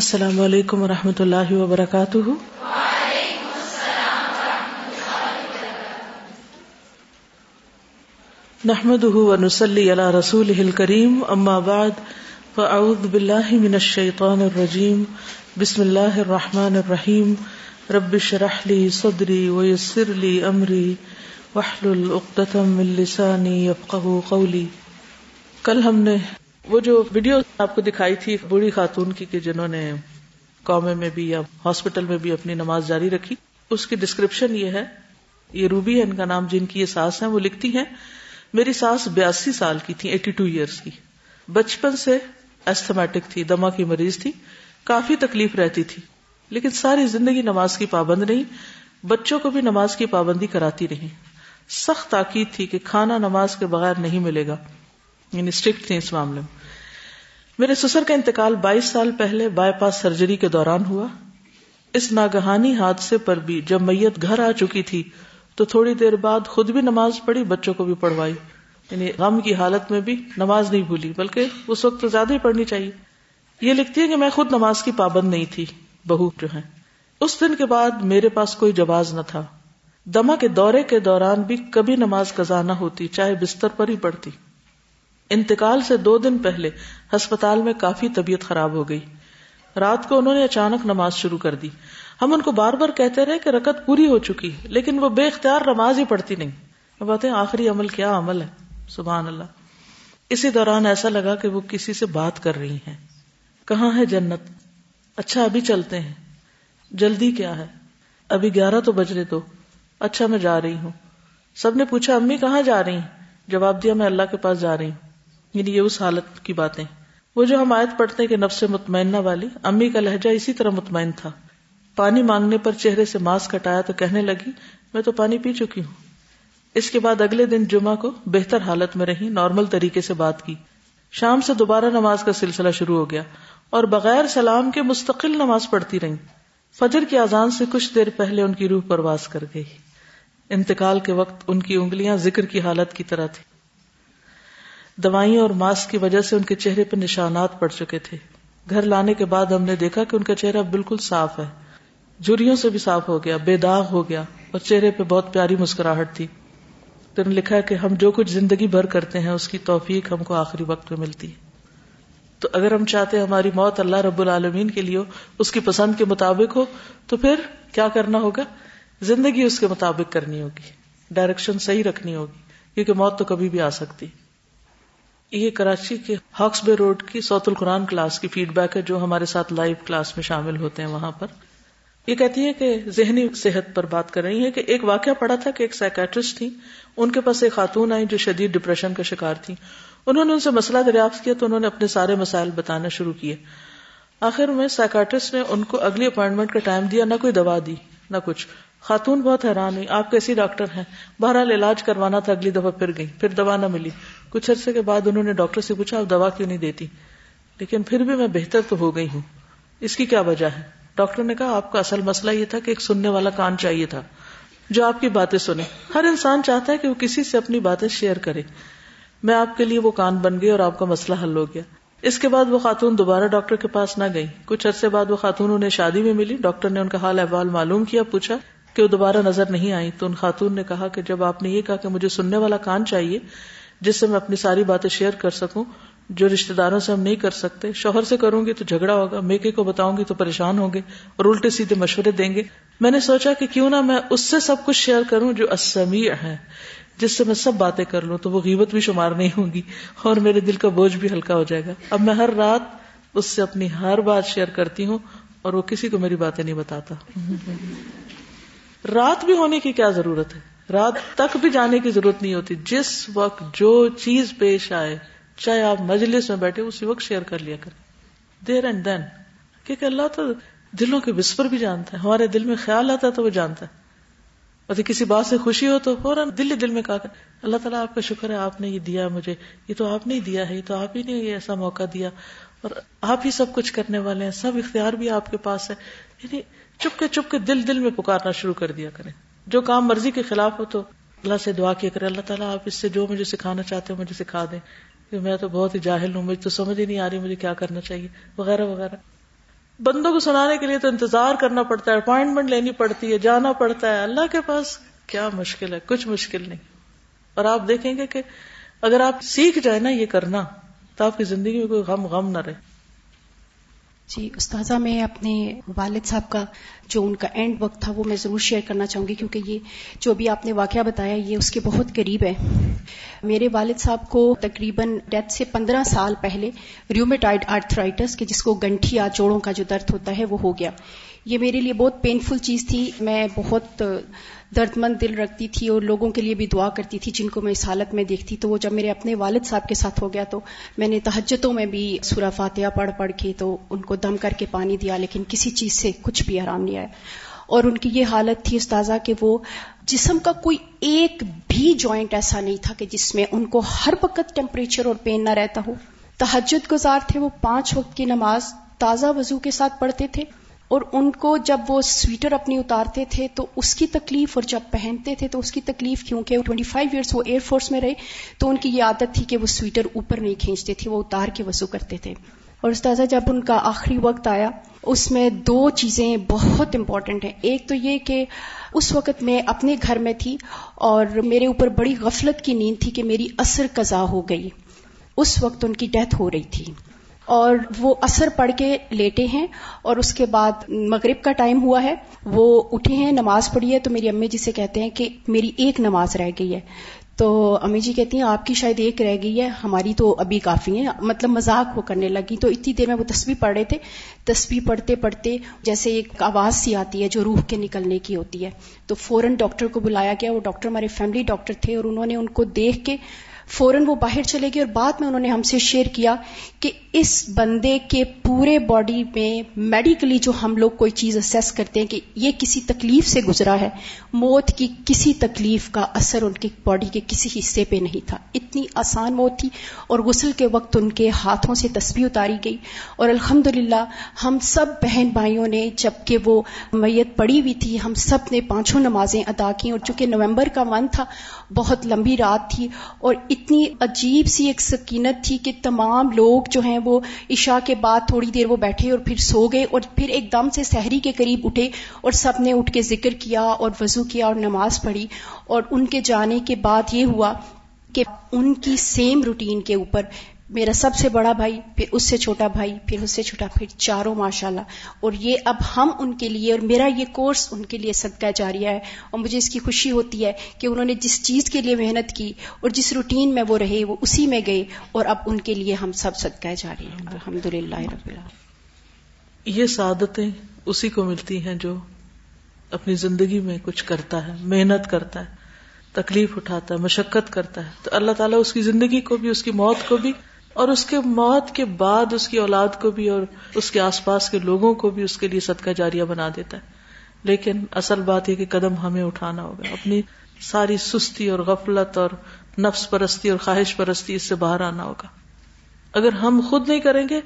السلام علیکم ورحمۃ اللہ وبرکاتہ. وعلیکم السلام ورحمۃ اللہ وبرکاتہ. نحمده ونصلی علی رسوله الکریم. اما بعد فاعوذ باللہ من الشیطان الرجیم. بسم اللہ الرحمن الرحیم. رب اشرح لی صدری ویسر لی امری واحلل عقدۃ من لسانی یفقہوا قولی. کل ہم نے وہ جو ویڈیو آپ کو دکھائی تھی بوڑھی خاتون کی کہ جنہوں نے قومے میں بھی یا ہاسپٹل میں بھی اپنی نماز جاری رکھی، اس کی ڈسکرپشن یہ ہے. یہ روبی ہے ان کا نام جن کی یہ ساس ہیں. وہ لکھتی ہیں، میری ساس 82 سال کی تھی، 82 ایئرس کی. بچپن سے ایستھمیٹک تھی، دمہ کی مریض تھی، کافی تکلیف رہتی تھی، لیکن ساری زندگی نماز کی پابند رہی. بچوں کو بھی نماز کی پابندی کراتی رہی. سخت تاکید تھی کہ کھانا نماز کے بغیر نہیں ملے گا، یعنی اسٹرکٹ تھے اس معاملے میں. میرے سسر کا انتقال 22 سال پہلے بائی پاس سرجری کے دوران ہوا. اس ناگہانی حادثے پر بھی جب میت گھر آ چکی تھی تو تھوڑی دیر بعد خود بھی نماز پڑھی، بچوں کو بھی پڑھوائی. یعنی غم کی حالت میں بھی نماز نہیں بھولی، بلکہ اس وقت تو زیادہ ہی پڑھنی چاہیے. یہ لکھتی ہے کہ میں خود نماز کی پابند نہیں تھی، بہو جو ہیں. اس دن کے بعد میرے پاس کوئی جواز نہ تھا. دمہ کے دورے کے دوران بھی کبھی نماز قضا نہ ہوتی، چاہے بستر پر ہی پڑھتی. انتقال سے 2 دن پہلے ہسپتال میں کافی طبیعت خراب ہو گئی. رات کو انہوں نے اچانک نماز شروع کر دی. ہم ان کو بار بار کہتے رہے کہ رکعت پوری ہو چکی، لیکن وہ بے اختیار نماز ہی پڑھتی نہیں. اب باتیں آخری عمل کیا عمل ہے، سبحان اللہ. اسی دوران ایسا لگا کہ وہ کسی سے بات کر رہی ہیں. کہاں ہے جنت؟ اچھا ابھی چلتے ہیں. جلدی کیا ہے، ابھی 11 تو بجنے دو. اچھا میں جا رہی ہوں. سب نے پوچھا امی کہاں جا رہی ہیں؟ جواب دیا میں اللہ کے پاس جا رہی ہوں. یعنی یہ اس حالت کی باتیں. وہ جو ہم آیت پڑھتے ہیں کہ نفس مطمئنہ والی، امی کا لہجہ اسی طرح مطمئن تھا. پانی مانگنے پر چہرے سے ماسک ہٹایا تو کہنے لگی میں تو پانی پی چکی ہوں. اس کے بعد اگلے دن جمعہ کو بہتر حالت میں رہی، نارمل طریقے سے بات کی. شام سے دوبارہ نماز کا سلسلہ شروع ہو گیا اور بغیر سلام کے مستقل نماز پڑھتی رہیں. فجر کی اذان سے کچھ دیر پہلے ان کی روح پرواز کر گئی. انتقال کے وقت ان کی انگلیاں ذکر کی حالت کی طرح تھی. دوائیوں اور ماسک کی وجہ سے ان کے چہرے پر نشانات پڑ چکے تھے. گھر لانے کے بعد ہم نے دیکھا کہ ان کا چہرہ بالکل صاف ہے، جھریوں سے بھی صاف ہو گیا، بے داغ ہو گیا، اور چہرے پہ بہت پیاری مسکراہٹ تھی. تو انہوں نے لکھا کہ ہم جو کچھ زندگی بھر کرتے ہیں اس کی توفیق ہم کو آخری وقت میں ملتی ہے. تو اگر ہم چاہتے ہیں ہماری موت اللہ رب العالمین کے لیے ہو، اس کی پسند کے مطابق ہو، تو پھر کیا کرنا ہوگا؟ زندگی اس کے مطابق کرنی ہوگی، ڈائریکشن صحیح رکھنی ہوگی، کیونکہ موت تو کبھی بھی آ سکتی. یہ کراچی کے ہاکس بے روڈ کی صوت القرآن کلاس کی فیڈ بیک ہے، جو ہمارے ساتھ لائیو کلاس میں شامل ہوتے ہیں. وہاں پر یہ کہتی ہے کہ ذہنی صحت پر بات کر رہی ہے کہ ایک واقعہ پڑا تھا کہ ایک سائیکیٹرسٹ تھی، ان کے پاس ایک خاتون آئی جو شدید ڈپریشن کا شکار تھی. انہوں نے ان سے مسئلہ دریافت کیا تو انہوں نے اپنے سارے مسائل بتانا شروع کیے. آخر میں سائیکیٹرسٹ نے ان کو اگلی اپائنٹمنٹ کا ٹائم دیا، نہ کوئی دوا دی نہ کچھ. خاتون بہت حیران ہوئی، آپ کیسی ڈاکٹر ہیں؟ بہرحال علاج کروانا تھا، اگلی دفعہ پھر گئی، پھر دوا نہ ملی. کچھ عرصے کے بعد انہوں نے ڈاکٹر سے پوچھا آپ دوا کیوں نہیں دیتی؟ لیکن پھر بھی میں بہتر تو ہو گئی ہوں، اس کی کیا وجہ ہے؟ ڈاکٹر نے کہا آپ کا اصل مسئلہ یہ تھا کہ ایک سننے والا کان چاہیے تھا جو آپ کی باتیں سنے. ہر انسان چاہتا ہے کہ وہ کسی سے اپنی باتیں شیئر کرے. میں آپ کے لیے وہ کان بن گئی اور آپ کا مسئلہ حل ہو گیا. اس کے بعد وہ خاتون دوبارہ ڈاکٹر کے پاس نہ گئی. کچھ عرصے بعد وہ خاتون انہیں شادی میں ملی. ڈاکٹر نے ان کا حال احوال معلوم کیا، پوچھا کہ وہ دوبارہ نظر نہیں آئی. تو ان خاتون نے کہا کہ جب آپ نے یہ کہا کہ مجھے سننے والا کان چاہیے جس سے میں اپنی ساری باتیں شیئر کر سکوں جو رشتہ داروں سے ہم نہیں کر سکتے، شوہر سے کروں گی تو جھگڑا ہوگا، میکے کو بتاؤں گی تو پریشان ہوں گے اور الٹے سیدھے مشورے دیں گے، میں نے سوچا کہ کیوں نہ میں اس سے سب کچھ شیئر کروں جو السمیع ہے، جس سے میں سب باتیں کر لوں، تو وہ غیبت بھی شمار نہیں ہوگی اور میرے دل کا بوجھ بھی ہلکا ہو جائے گا. اب میں ہر رات اس سے اپنی ہر بات شیئر کرتی ہوں اور وہ کسی کو میری باتیں نہیں بتاتا. رات بھی ہونے کی کیا ضرورت ہے؟ رات تک بھی جانے کی ضرورت نہیں ہوتی. جس وقت جو چیز پیش آئے، چاہے آپ مجلس میں بیٹھے، اسی وقت شیئر کر لیا کریں، دیر اینڈ دین، کیونکہ اللہ تو دلوں کے وسپر بھی جانتا ہے. ہمارے دل میں خیال آتا ہے تو وہ جانتا ہے. اور کسی بات سے خوشی ہو تو فوراً دل میں کہا کر اللہ تعالیٰ آپ کا شکر ہے، آپ نے یہ دیا مجھے، یہ تو آپ نے دیا ہے، یہ تو آپ ہی نے یہ ایسا موقع دیا اور آپ ہی سب کچھ کرنے والے ہیں، سب اختیار بھی آپ کے پاس ہے. یعنی چپ کے دل میں پکارنا شروع کر دیا کریں. جو کام مرضی کے خلاف ہو تو اللہ سے دعا کیا کریں، اللہ تعالیٰ آپ اس سے جو مجھے سکھانا چاہتے ہو مجھے سکھا دیں، کہ میں تو بہت ہی جاہل ہوں، مجھے تو سمجھ ہی نہیں آ رہی مجھے کیا کرنا چاہیے، وغیرہ وغیرہ. بندوں کو سنانے کے لیے تو انتظار کرنا پڑتا ہے، اپوائنٹمنٹ لینی پڑتی ہے، جانا پڑتا ہے. اللہ کے پاس کیا مشکل ہے، کچھ مشکل نہیں. اور آپ دیکھیں گے کہ اگر آپ سیکھ جائیں نا یہ کرنا، تو آپ کی زندگی میں کوئی غم نہ رہے. جی استاذہ، میں اپنے والد صاحب کا جو ان کا اینڈ وقت تھا وہ میں ضرور شیئر کرنا چاہوں گی، کیونکہ یہ جو ابھی آپ نے واقعہ بتایا یہ اس کے بہت قریب ہے. میرے والد صاحب کو تقریباً ڈیتھ سے 15 سال پہلے ریومیٹائڈ آرتھرائٹس، کہ جس کو گنٹھیا جوڑوں کا جو درد ہوتا ہے وہ ہو گیا. یہ میرے لیے بہت پینفل چیز تھی، میں بہت درد مند دل رکھتی تھی اور لوگوں کے لیے بھی دعا کرتی تھی جن کو میں اس حالت میں دیکھتی. تو وہ جب میرے اپنے والد صاحب کے ساتھ ہو گیا تو میں نے تہجدوں میں بھی سورہ فاتحہ پڑھ کے تو ان کو دم کر کے پانی دیا، لیکن کسی چیز سے کچھ بھی آرام نہیں آیا. اور ان کی یہ حالت تھی استاذہ کہ وہ جسم کا کوئی ایک بھی جوائنٹ ایسا نہیں تھا کہ جس میں ان کو ہر وقت ٹیمپریچر اور پین نہ رہتا ہو. تہجد گزار تھے وہ، 5 وقت کی نماز تازہ وضو کے ساتھ پڑھتے تھے، اور ان کو جب وہ سویٹر اپنی اتارتے تھے تو اس کی تکلیف، اور جب پہنتے تھے تو اس کی تکلیف، کیونکہ 25 ایئرس وہ ایئر فورس میں رہے تو ان کی یہ عادت تھی کہ وہ سویٹر اوپر نہیں کھینچتے تھے، وہ اتار کے وضو کرتے تھے. اور استاذہ جب ان کا آخری وقت آیا اس میں 2 چیزیں بہت امپورٹنٹ ہیں. ایک تو یہ کہ اس وقت میں اپنے گھر میں تھی اور میرے اوپر بڑی غفلت کی نیند تھی کہ میری عصر قضا ہو گئی، اس وقت ان کی ڈیتھ ہو رہی تھی. اور وہ عصر پڑھ کے لیٹے ہیں اور اس کے بعد مغرب کا ٹائم ہوا ہے، وہ اٹھے ہیں، نماز پڑھی ہے. تو میری امی جسے کہتے ہیں کہ میری ایک نماز رہ گئی ہے، تو امی جی کہتی ہیں آپ کی شاید ایک رہ گئی ہے، ہماری تو ابھی کافی ہے. مطلب مذاق وہ کرنے لگی. تو اتنی دیر میں وہ تسبیح پڑھ رہے تھے، تسبیح پڑھتے پڑھتے جیسے ایک آواز سی آتی ہے جو روح کے نکلنے کی ہوتی ہے، تو فوراً ڈاکٹر کو بلایا گیا. وہ ڈاکٹر ہمارے فیملی ڈاکٹر تھے اور انہوں نے ان کو دیکھ کے فوراً وہ باہر چلے گئے. اور بعد میں انہوں نے ہم سے شیئر کیا کہ اس بندے کے پورے باڈی میں میڈیکلی جو ہم لوگ کوئی چیز اسیس کرتے ہیں کہ یہ کسی تکلیف سے گزرا ہے، موت کی کسی تکلیف کا اثر ان کی باڈی کے کسی حصے پہ نہیں تھا. اتنی آسان موت تھی. اور غسل کے وقت ان کے ہاتھوں سے تسبیح اتاری گئی. اور الحمدللہ ہم سب بہن بھائیوں نے، جب کہ وہ میت پڑی ہوئی تھی، ہم سب نے 5 نمازیں ادا کی. اور چونکہ نومبر کا منتھ تھا، بہت لمبی رات تھی اور اتنی عجیب سی ایک سکینت تھی کہ تمام لوگ جو ہیں وہ عشاء کے بعد تھوڑی دیر وہ بیٹھے اور پھر سو گئے، اور پھر ایک دم سے سحری کے قریب اٹھے اور سب نے اٹھ کے ذکر کیا اور وضو کیا اور نماز پڑھی. اور ان کے جانے کے بعد یہ ہوا کہ ان کی سیم روٹین کے اوپر میرا سب سے بڑا بھائی، پھر اس سے چھوٹا بھائی، پھر اس سے چھوٹا، پھر چاروں ماشاءاللہ. اور یہ اب ہم ان کے لیے، اور میرا یہ کورس ان کے لیے صدقہ جاریہ ہے. اور مجھے اس کی خوشی ہوتی ہے کہ انہوں نے جس چیز کے لیے محنت کی اور جس روٹین میں وہ رہے وہ اسی میں گئے، اور اب ان کے لیے ہم سب صدقہ جاریہ ہیں. الحمدللہ رب العالمین. یہ سعادتیں اسی کو ملتی ہیں جو اپنی زندگی میں کچھ کرتا ہے، محنت کرتا ہے، تکلیف اٹھاتا ہے، مشقت کرتا ہے. تو اللہ تعالیٰ اس کی زندگی کو بھی، اس کی موت کو بھی، اور اس کے موت کے بعد اس کی اولاد کو بھی اور اس کے آس پاس کے لوگوں کو بھی اس کے لیے صدقہ جاریہ بنا دیتا ہے. لیکن اصل بات یہ کہ قدم ہمیں اٹھانا ہوگا، اپنی ساری سستی اور غفلت اور نفس پرستی اور خواہش پرستی اس سے باہر آنا ہوگا. اگر ہم خود نہیں کریں گے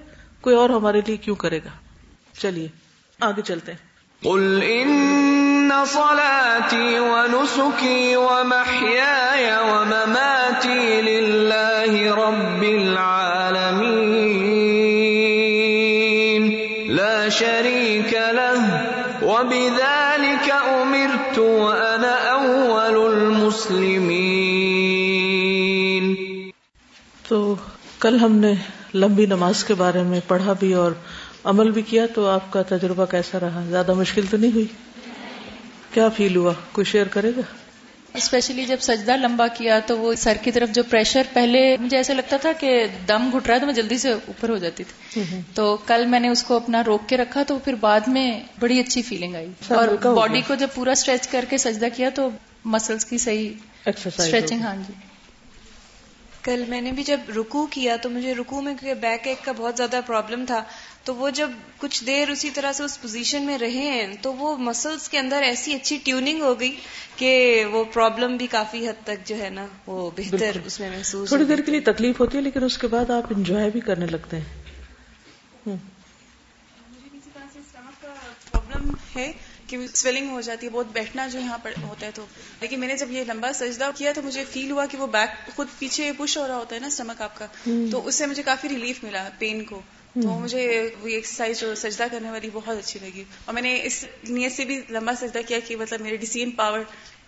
کوئی اور ہمارے لیے کیوں کرے گا. چلیے آگے چلتے ہیں. قل ان صلاتي ونسكي ومحياي ومماتي لله رب العالمين لا شريك له وبذلك أمرت وأنا أول المسلمين. تو کل ہم نے لمبی نماز کے بارے میں پڑھا بھی اور عمل بھی کیا، تو آپ کا تجربہ کیسا رہا؟ زیادہ مشکل تو نہیں ہوئی؟ کیا فیل ہوا؟ کوئی شیئر کرے گا؟ اسپیشلی جب سجدہ لمبا کیا تو وہ سر کی طرف جو پریشر، پہلے مجھے ایسا لگتا تھا کہ دم گھٹ رہا ہے تو میں جلدی سے اوپر ہو جاتی تھی، تو کل میں نے اس کو اپنا روک کے رکھا تو پھر بعد میں بڑی اچھی فیلنگ آئی. اور باڈی کو جب پورا اسٹریچ کر کے سجدہ کیا تو مسلس کی صحیح اسٹریچنگ. ہاں جی، کل میں نے بھی جب رکوع کیا تو مجھے رکوع میں کیونکہ بیک ایک کا بہت زیادہ پرابلم تھا، تو وہ جب کچھ دیر اسی طرح سے اس پوزیشن میں رہے ہیں تو وہ مسلز کے اندر ایسی اچھی ٹیوننگ ہو گئی کہ وہ پرابلم بھی کافی حد تک جو ہے نا وہ بہتر اس میں محسوس. تھوڑی دیر کے لیے تکلیف ہوتی ہے لیکن اس کے بعد آپ انجوائے بھی کرنے لگتے ہیں. پرابلم ہے کہ سویلنگ ہو جاتی ہے بہت، بیٹھنا جو یہاں پر ہوتا ہے تو، لیکن میں نے جب یہ لمبا سجدہ کیا تو مجھے فیل ہوا کہ وہ بیک خود پیچھے پش ہو رہا ہوتا ہے نا اسٹمک آپ کا، تو اس سے مجھے کافی ریلیف ملا پین کو. تو مجھے وہ ایکسرسائز جو سجدہ کرنے والی بہت اچھی لگی، اور میں نے اس نیت سے بھی لمبا سجدہ کیا کہ مطلب میری ڈسین پاور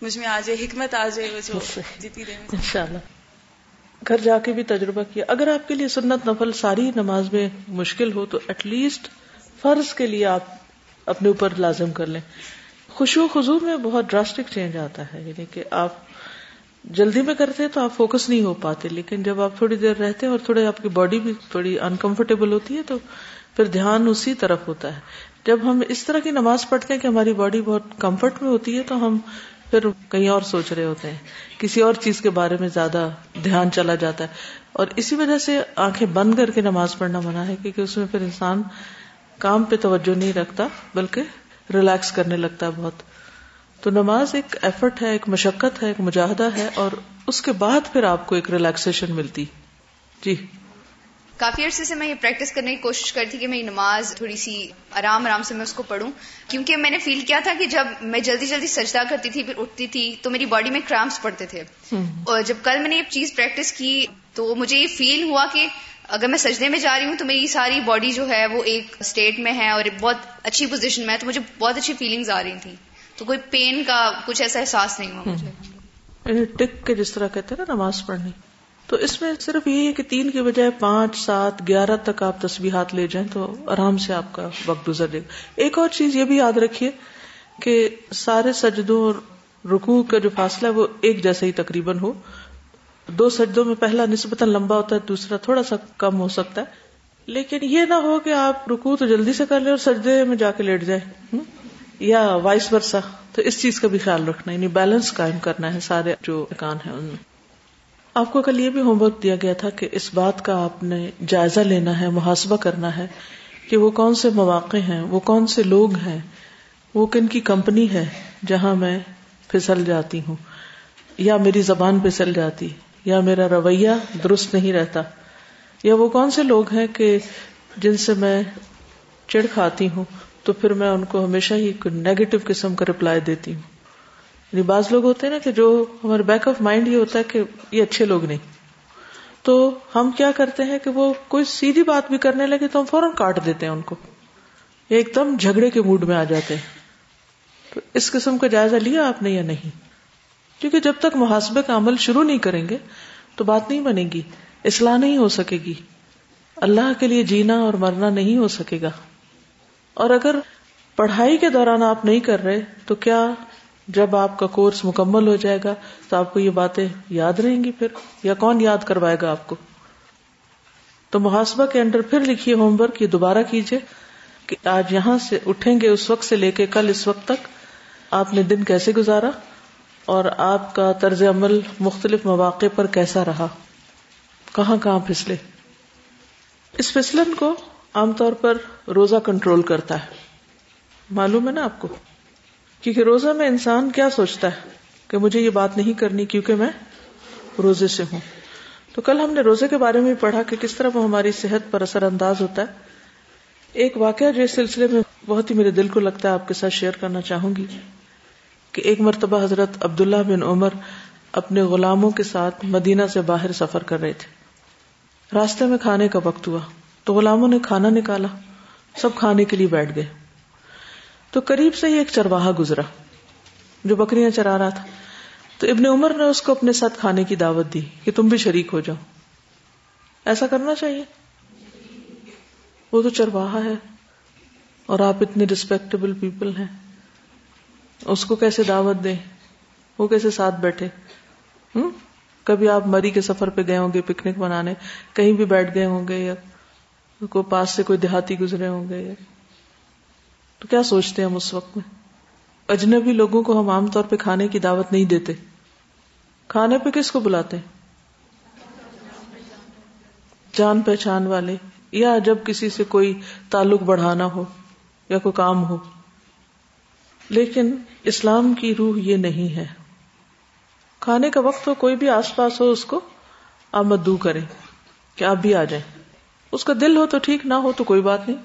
مجھ میں آ جائے، حکمت آ جائے، وہ جو جتنی دیر میں انشاءاللہ. گھر جا کے بھی تجربہ کیا. اگر آپ کے لیے سنت نفل ساری نماز میں مشکل ہو تو ایٹ لیسٹ فرض کے لیے آپ اپنے اوپر لازم کر لیں. خشوع خضوع میں بہت ڈراسٹک چینج آتا ہے، یعنی کہ آپ جلدی میں کرتے تو آپ فوکس نہیں ہو پاتے، لیکن جب آپ تھوڑی دیر رہتے ہیں اور تھوڑے آپ کی باڈی بھی تھوڑی انکمفرٹیبل ہوتی ہے تو پھر دھیان اسی طرف ہوتا ہے. جب ہم اس طرح کی نماز پڑھتے ہیں کہ ہماری باڈی بہت کمفرٹ میں ہوتی ہے تو ہم پھر کہیں اور سوچ رہے ہوتے ہیں، کسی اور چیز کے بارے میں زیادہ دھیان چلا جاتا ہے، اور اسی وجہ سے آنکھیں بند کر کے نماز پڑھنا منع ہے، کیونکہ اس میں پھر انسان کام پہ توجہ نہیں رکھتا بلکہ ریلیکس کرنے لگتا ہے بہت. تو نماز ایک ایفرٹ ہے، ایک مشقت ہے، ایک مجاہدہ ہے، اور اس کے بعد پھر آپ کو ایک ریلیکسیشن ملتی. جی کافی عرصے سے میں یہ پریکٹس کرنے کی کوشش کرتی کہ میں نماز تھوڑی سی آرام سے میں اس کو پڑھوں، کیونکہ میں نے فیل کیا تھا کہ جب میں جلدی سجدہ کرتی تھی پھر اٹھتی تھی تو میری باڈی میں کرامپس پڑتے تھے، اور جب کل میں نے یہ چیز پریکٹس کی تو مجھے یہ فیل ہوا کہ اگر میں سجدے میں جا رہی ہوں تو میری ساری باڈی جو ہے وہ ایک اسٹیٹ میں ہے اور بہت اچھی پوزیشن میں ہے، تو مجھے بہت اچھی فیلنگز آ رہی تھیں، تو کوئی پین کا کچھ ایسا احساس نہیں ہوا مجھے. ٹک کے جس طرح کہتے ہیں نا نماز پڑھنی، تو اس میں صرف یہ ہے کہ 3 کے بجائے 5، 7، 11 تک آپ تسبیحات لے جائیں تو آرام سے آپ کا وقت گزر جائے گا. ایک اور چیز یہ بھی یاد رکھیے کہ سارے سجدوں اور رکوع کا جو فاصلہ وہ ایک جیسا ہی تقریباً ہو. 2 سجدوں میں پہلا نسبتاً لمبا ہوتا ہے، دوسرا تھوڑا سا کم ہو سکتا ہے، لیکن یہ نہ ہو کہ آپ رکوع تو جلدی سے کر لیں اور سجدے میں جا کے لیٹ جائیں، یا وائس ورسا. تو اس چیز کا بھی خیال رکھنا، یعنی بیلنس قائم کرنا ہے سارے جو ارکان ہیں ان میں. آپ کو کل یہ بھی ہوم ورک دیا گیا تھا کہ اس بات کا آپ نے جائزہ لینا ہے، محاسبہ کرنا ہے کہ وہ کون سے مواقع ہیں، وہ کون سے لوگ ہیں، وہ کن کی کمپنی ہے جہاں میں پھسل جاتی ہوں، یا میری زبان پھسل جاتی، یا میرا رویہ درست نہیں رہتا، یا وہ کون سے لوگ ہیں کہ جن سے میں چڑ کھاتی ہوں تو پھر میں ان کو ہمیشہ ہی نیگیٹو قسم کا رپلائی دیتی ہوں. بعض لوگ ہوتے ہیں نا کہ جو ہمارے بیک آف مائنڈ یہ ہوتا ہے کہ یہ اچھے لوگ نہیں، تو ہم کیا کرتے ہیں کہ وہ کوئی سیدھی بات بھی کرنے لگے تو ہم فوراً کاٹ دیتے ہیں ان کو، یہ ایک دم جھگڑے کے موڈ میں آ جاتے ہیں. تو اس قسم کا جائزہ لیا آپ نے یا نہیں؟ کیونکہ جب تک محاسبے کا عمل شروع نہیں کریں گے تو بات نہیں بنے گی، اصلاح نہیں ہو سکے گی، اللہ کے لیے جینا اور مرنا نہیں ہو سکے گا. اور اگر پڑھائی کے دوران آپ نہیں کر رہے تو کیا جب آپ کا کورس مکمل ہو جائے گا تو آپ کو یہ باتیں یاد رہیں گی پھر، یا کون یاد کروائے گا آپ کو؟ تو محاسبہ کے اندر پھر لکھیے ہوم ورک، یہ دوبارہ کیجیے کہ آج یہاں سے اٹھیں گے اس وقت سے لے کے کل اس وقت تک آپ نے دن کیسے گزارا، اور آپ کا طرز عمل مختلف مواقع پر کیسا رہا، کہاں کہاں پھسلے. اس پھسلن کو عام طور پر روزہ کنٹرول کرتا ہے، معلوم ہے نا آپ کو، کیونکہ روزہ میں انسان کیا سوچتا ہے کہ مجھے یہ بات نہیں کرنی کیونکہ میں روزے سے ہوں. تو کل ہم نے روزے کے بارے میں پڑھا کہ کس طرح وہ ہماری صحت پر اثر انداز ہوتا ہے. ایک واقعہ جو اس سلسلے میں بہت ہی میرے دل کو لگتا ہے آپ کے ساتھ شیئر کرنا چاہوں گی کہ ایک مرتبہ حضرت عبداللہ بن عمر اپنے غلاموں کے ساتھ مدینہ سے باہر سفر کر رہے تھے. راستے میں کھانے کا وقت ہوا تو غلاموں نے کھانا نکالا، سب کھانے کے لیے بیٹھ گئے. تو قریب سے ہی ایک چرواہا گزرا جو بکریاں چرا رہا تھا، تو ابن عمر نے اس کو اپنے ساتھ کھانے کی دعوت دی کہ تم بھی شریک ہو جاؤ. ایسا کرنا چاہیے؟ وہ تو چرواہا ہے اور آپ اتنے ریسپیکٹیبل پیپل ہیں، اس کو کیسے دعوت دیں، وہ کیسے ساتھ بیٹھے؟ کبھی آپ مری کے سفر پہ گئے ہوں گے پکنک منانے، کہیں بھی بیٹھ گئے ہوں گے، یا کوئی پاس سے کوئی دیہاتی گزرے ہوں گے، تو کیا سوچتے ہیں ہم اس وقت میں؟ اجنبی لوگوں کو ہم عام طور پہ کھانے کی دعوت نہیں دیتے. کھانے پہ کس کو بلاتے ہیں؟ جان پہچان والے، یا جب کسی سے کوئی تعلق بڑھانا ہو یا کوئی کام ہو. لیکن اسلام کی روح یہ نہیں ہے. کھانے کا وقت ہو، کوئی بھی آس پاس ہو، اس کو آپ مدعو کریں کہ آپ بھی آ جائیں. اس کا دل ہو تو ٹھیک، نہ ہو تو کوئی بات نہیں.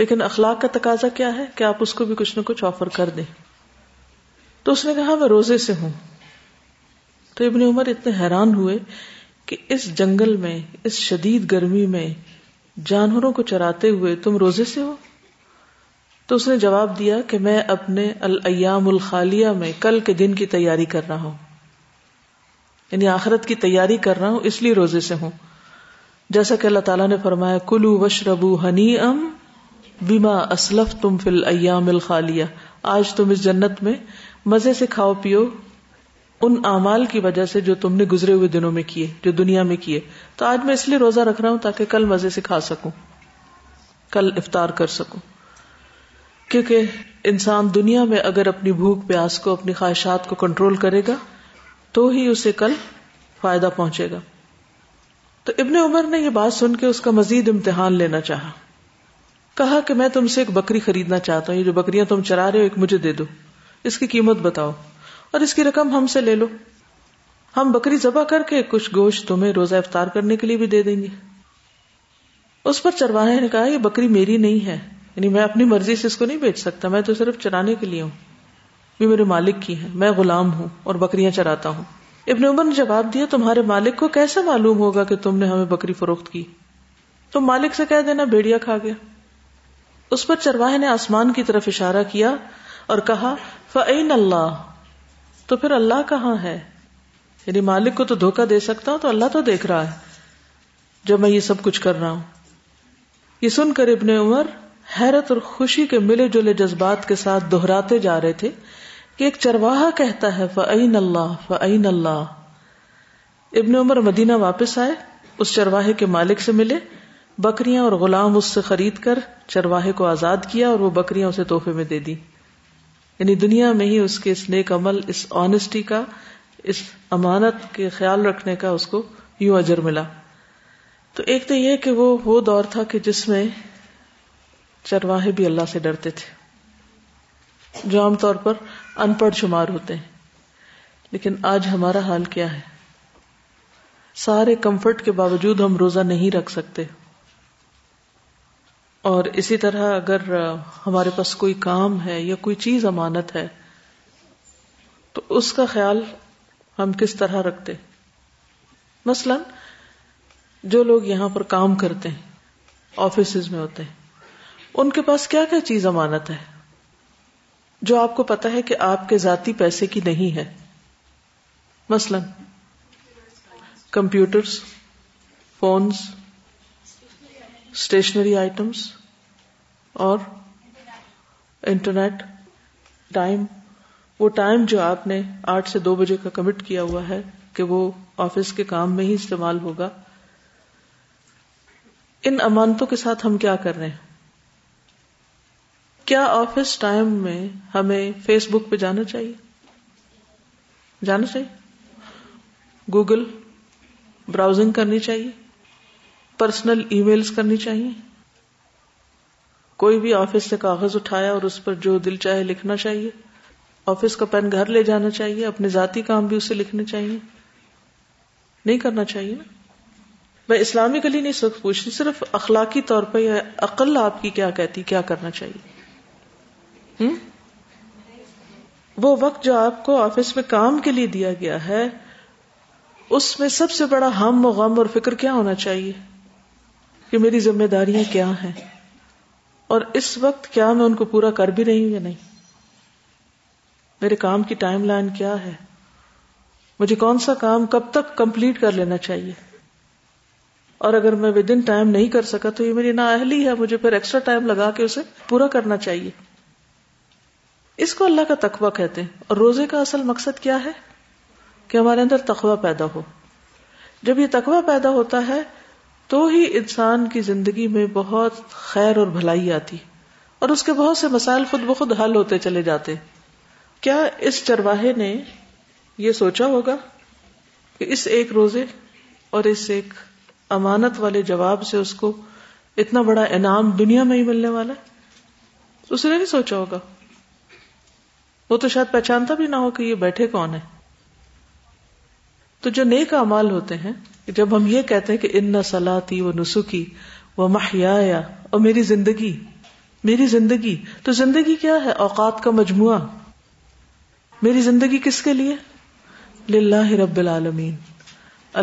لیکن اخلاق کا تقاضا کیا ہے کہ آپ اس کو بھی کچھ نہ کچھ آفر کر دیں. تو اس نے کہا میں روزے سے ہوں. تو ابن عمر اتنے حیران ہوئے کہ اس جنگل میں، اس شدید گرمی میں جانوروں کو چراتے ہوئے تم روزے سے ہو؟ تو اس نے جواب دیا کہ میں اپنے الایام الخالیہ میں کل کے دن کی تیاری کر رہا ہوں، یعنی آخرت کی تیاری کر رہا ہوں، اس لیے روزے سے ہوں۔ جیسا کہ اللہ تعالیٰ نے فرمایا کلو وشربو ہنیئا بما اسلفتم فی الایام الخالیہ، آج تم اس جنت میں مزے سے کھاؤ پیو ان اعمال کی وجہ سے جو تم نے گزرے ہوئے دنوں میں کیے، جو دنیا میں کیے۔ تو آج میں اس لیے روزہ رکھ رہا ہوں تاکہ کل مزے سے کھا سکوں، کل افطار کر سکوں، کیونکہ انسان دنیا میں اگر اپنی بھوک پیاس کو، اپنی خواہشات کو کنٹرول کرے گا تو ہی اسے کل فائدہ پہنچے گا۔ تو ابن عمر نے یہ بات سن کے اس کا مزید امتحان لینا چاہا، کہا کہ میں تم سے ایک بکری خریدنا چاہتا ہوں، یہ جو بکریاں تم چرا رہے ہو ایک مجھے دے دو، اس کی قیمت بتاؤ اور اس کی رقم ہم سے لے لو، ہم بکری ذبح کر کے کچھ گوشت تمہیں روزہ افطار کرنے کے لیے بھی دے دیں گے۔ اس پر چرواہے نے کہا یہ بکری میری نہیں ہے، یعنی میں اپنی مرضی سے اس کو نہیں بیچ سکتا، میں تو صرف چرانے کے لیے ہوں، یہ میرے مالک کی ہے، میں غلام ہوں اور بکریاں چراتا ہوں۔ ابن عمر نے جواب دیا تمہارے مالک کو کیسے معلوم ہوگا کہ تم نے ہمیں بکری فروخت کی؟ تم مالک سے کہہ دینا بھیڑیا کھا گیا۔ اس پر چرواہے نے آسمان کی طرف اشارہ کیا اور کہا فَأَيْنَ اللَّهُ، تو پھر اللہ کہاں ہے؟ یعنی مالک کو تو دھوکہ دے سکتا ہوں، تو اللہ تو دیکھ رہا ہے جب میں یہ سب کچھ کر رہا ہوں۔ یہ سن کر ابن عمر حیرت اور خوشی کے ملے جلے جذبات کے ساتھ دہراتے جا رہے تھے کہ ایک چرواہا کہتا ہے فَأَيْنَ اللَّهُ فَأَيْنَ اللَّهُ۔ ابن عمر مدینہ واپس آئے، اس چرواہے کے مالک سے ملے، بکریاں اور غلام اس سے خرید کر چرواہے کو آزاد کیا اور وہ بکریاں اسے تحفے میں دے دی۔ یعنی دنیا میں ہی اس کے اس نیک عمل، اس آنسٹی کا، اس امانت کے خیال رکھنے کا اس کو یوں اجر ملا۔ تو ایک تو یہ کہ وہ دور تھا کہ جس میں چرواہے بھی اللہ سے ڈرتے تھے، جو عام طور پر ان پڑھ شمار ہوتے ہیں۔ لیکن آج ہمارا حال کیا ہے؟ سارے کمفرٹ کے باوجود ہم روزہ نہیں رکھ سکتے، اور اسی طرح اگر ہمارے پاس کوئی کام ہے یا کوئی چیز امانت ہے تو اس کا خیال ہم کس طرح رکھتے۔ مثلا جو لوگ یہاں پر کام کرتے ہیں، آفیسز میں ہوتے ہیں، ان کے پاس کیا کیا چیز امانت ہے جو آپ کو پتا ہے کہ آپ کے ذاتی پیسے کی نہیں ہے؟ مثلا کمپیوٹرز، فونز، اسٹیشنری آئٹمس اور انٹرنیٹ، ٹائم، وہ ٹائم جو آپ نے 8 سے 2 بجے کا کمٹ کیا ہوا ہے کہ وہ آفس کے کام میں ہی استعمال ہوگا۔ ان امانتوں کے ساتھ ہم کیا کر رہے ہیں؟ کیا آفس ٹائم میں ہمیں فیس بک پہ جانا چاہیے، گوگل براؤزنگ کرنی چاہیے، پرسنل ای میلز کرنی چاہیے، کوئی بھی آفس سے کاغذ اٹھایا اور اس پر جو دل چاہے لکھنا چاہیے، آفس کا پین گھر لے جانا چاہیے، اپنے ذاتی کام بھی اسے لکھنے چاہیے؟ نہیں کرنا چاہیے نا۔ میں اسلامی کے لیے نہیں سخت پوچھ رہی، صرف اخلاقی طور پہ یا عقل آپ کی کیا کہتی، کیا کرنا چاہیے؟ وہ وقت جو آپ کو آفس میں کام کے لیے دیا گیا ہے، اس میں سب سے بڑا ہم و غم اور فکر کیا ہونا چاہیے کہ میری ذمہ داریاں کیا ہیں اور اس وقت کیا میں ان کو پورا کر بھی رہی ہوں یا نہیں، میرے کام کی ٹائم لائن کیا ہے، مجھے کون سا کام کب تک کمپلیٹ کر لینا چاہیے، اور اگر میں ود ان ٹائم نہیں کر سکا تو یہ میری نااہلی ہے، مجھے پھر ایکسٹرا ٹائم لگا کے اسے پورا کرنا چاہیے۔ اس کو اللہ کا تقویٰ کہتے ہیں، اور روزے کا اصل مقصد کیا ہے کہ ہمارے اندر تقویٰ پیدا ہو۔ جب یہ تقویٰ پیدا ہوتا ہے تو ہی انسان کی زندگی میں بہت خیر اور بھلائی آتی، اور اس کے بہت سے مسائل خود بخود حل ہوتے چلے جاتے۔ کیا اس چرواہے نے یہ سوچا ہوگا کہ اس ایک روزے اور اس ایک امانت والے جواب سے اس کو اتنا بڑا انعام دنیا میں ہی ملنے والا ہے؟ اس نے نہیں سوچا ہوگا، وہ تو شاید پہچانتا بھی نہ ہو کہ یہ بیٹھے کون ہیں۔ تو جو نیک اعمال ہوتے ہیں، جب ہم یہ کہتے ہیں کہ ان صلاتی و نسکی و محیای، اور میری زندگی، تو زندگی کیا ہے؟ اوقات کا مجموعہ۔ میری زندگی کس کے لیے؟ للہ رب العالمین،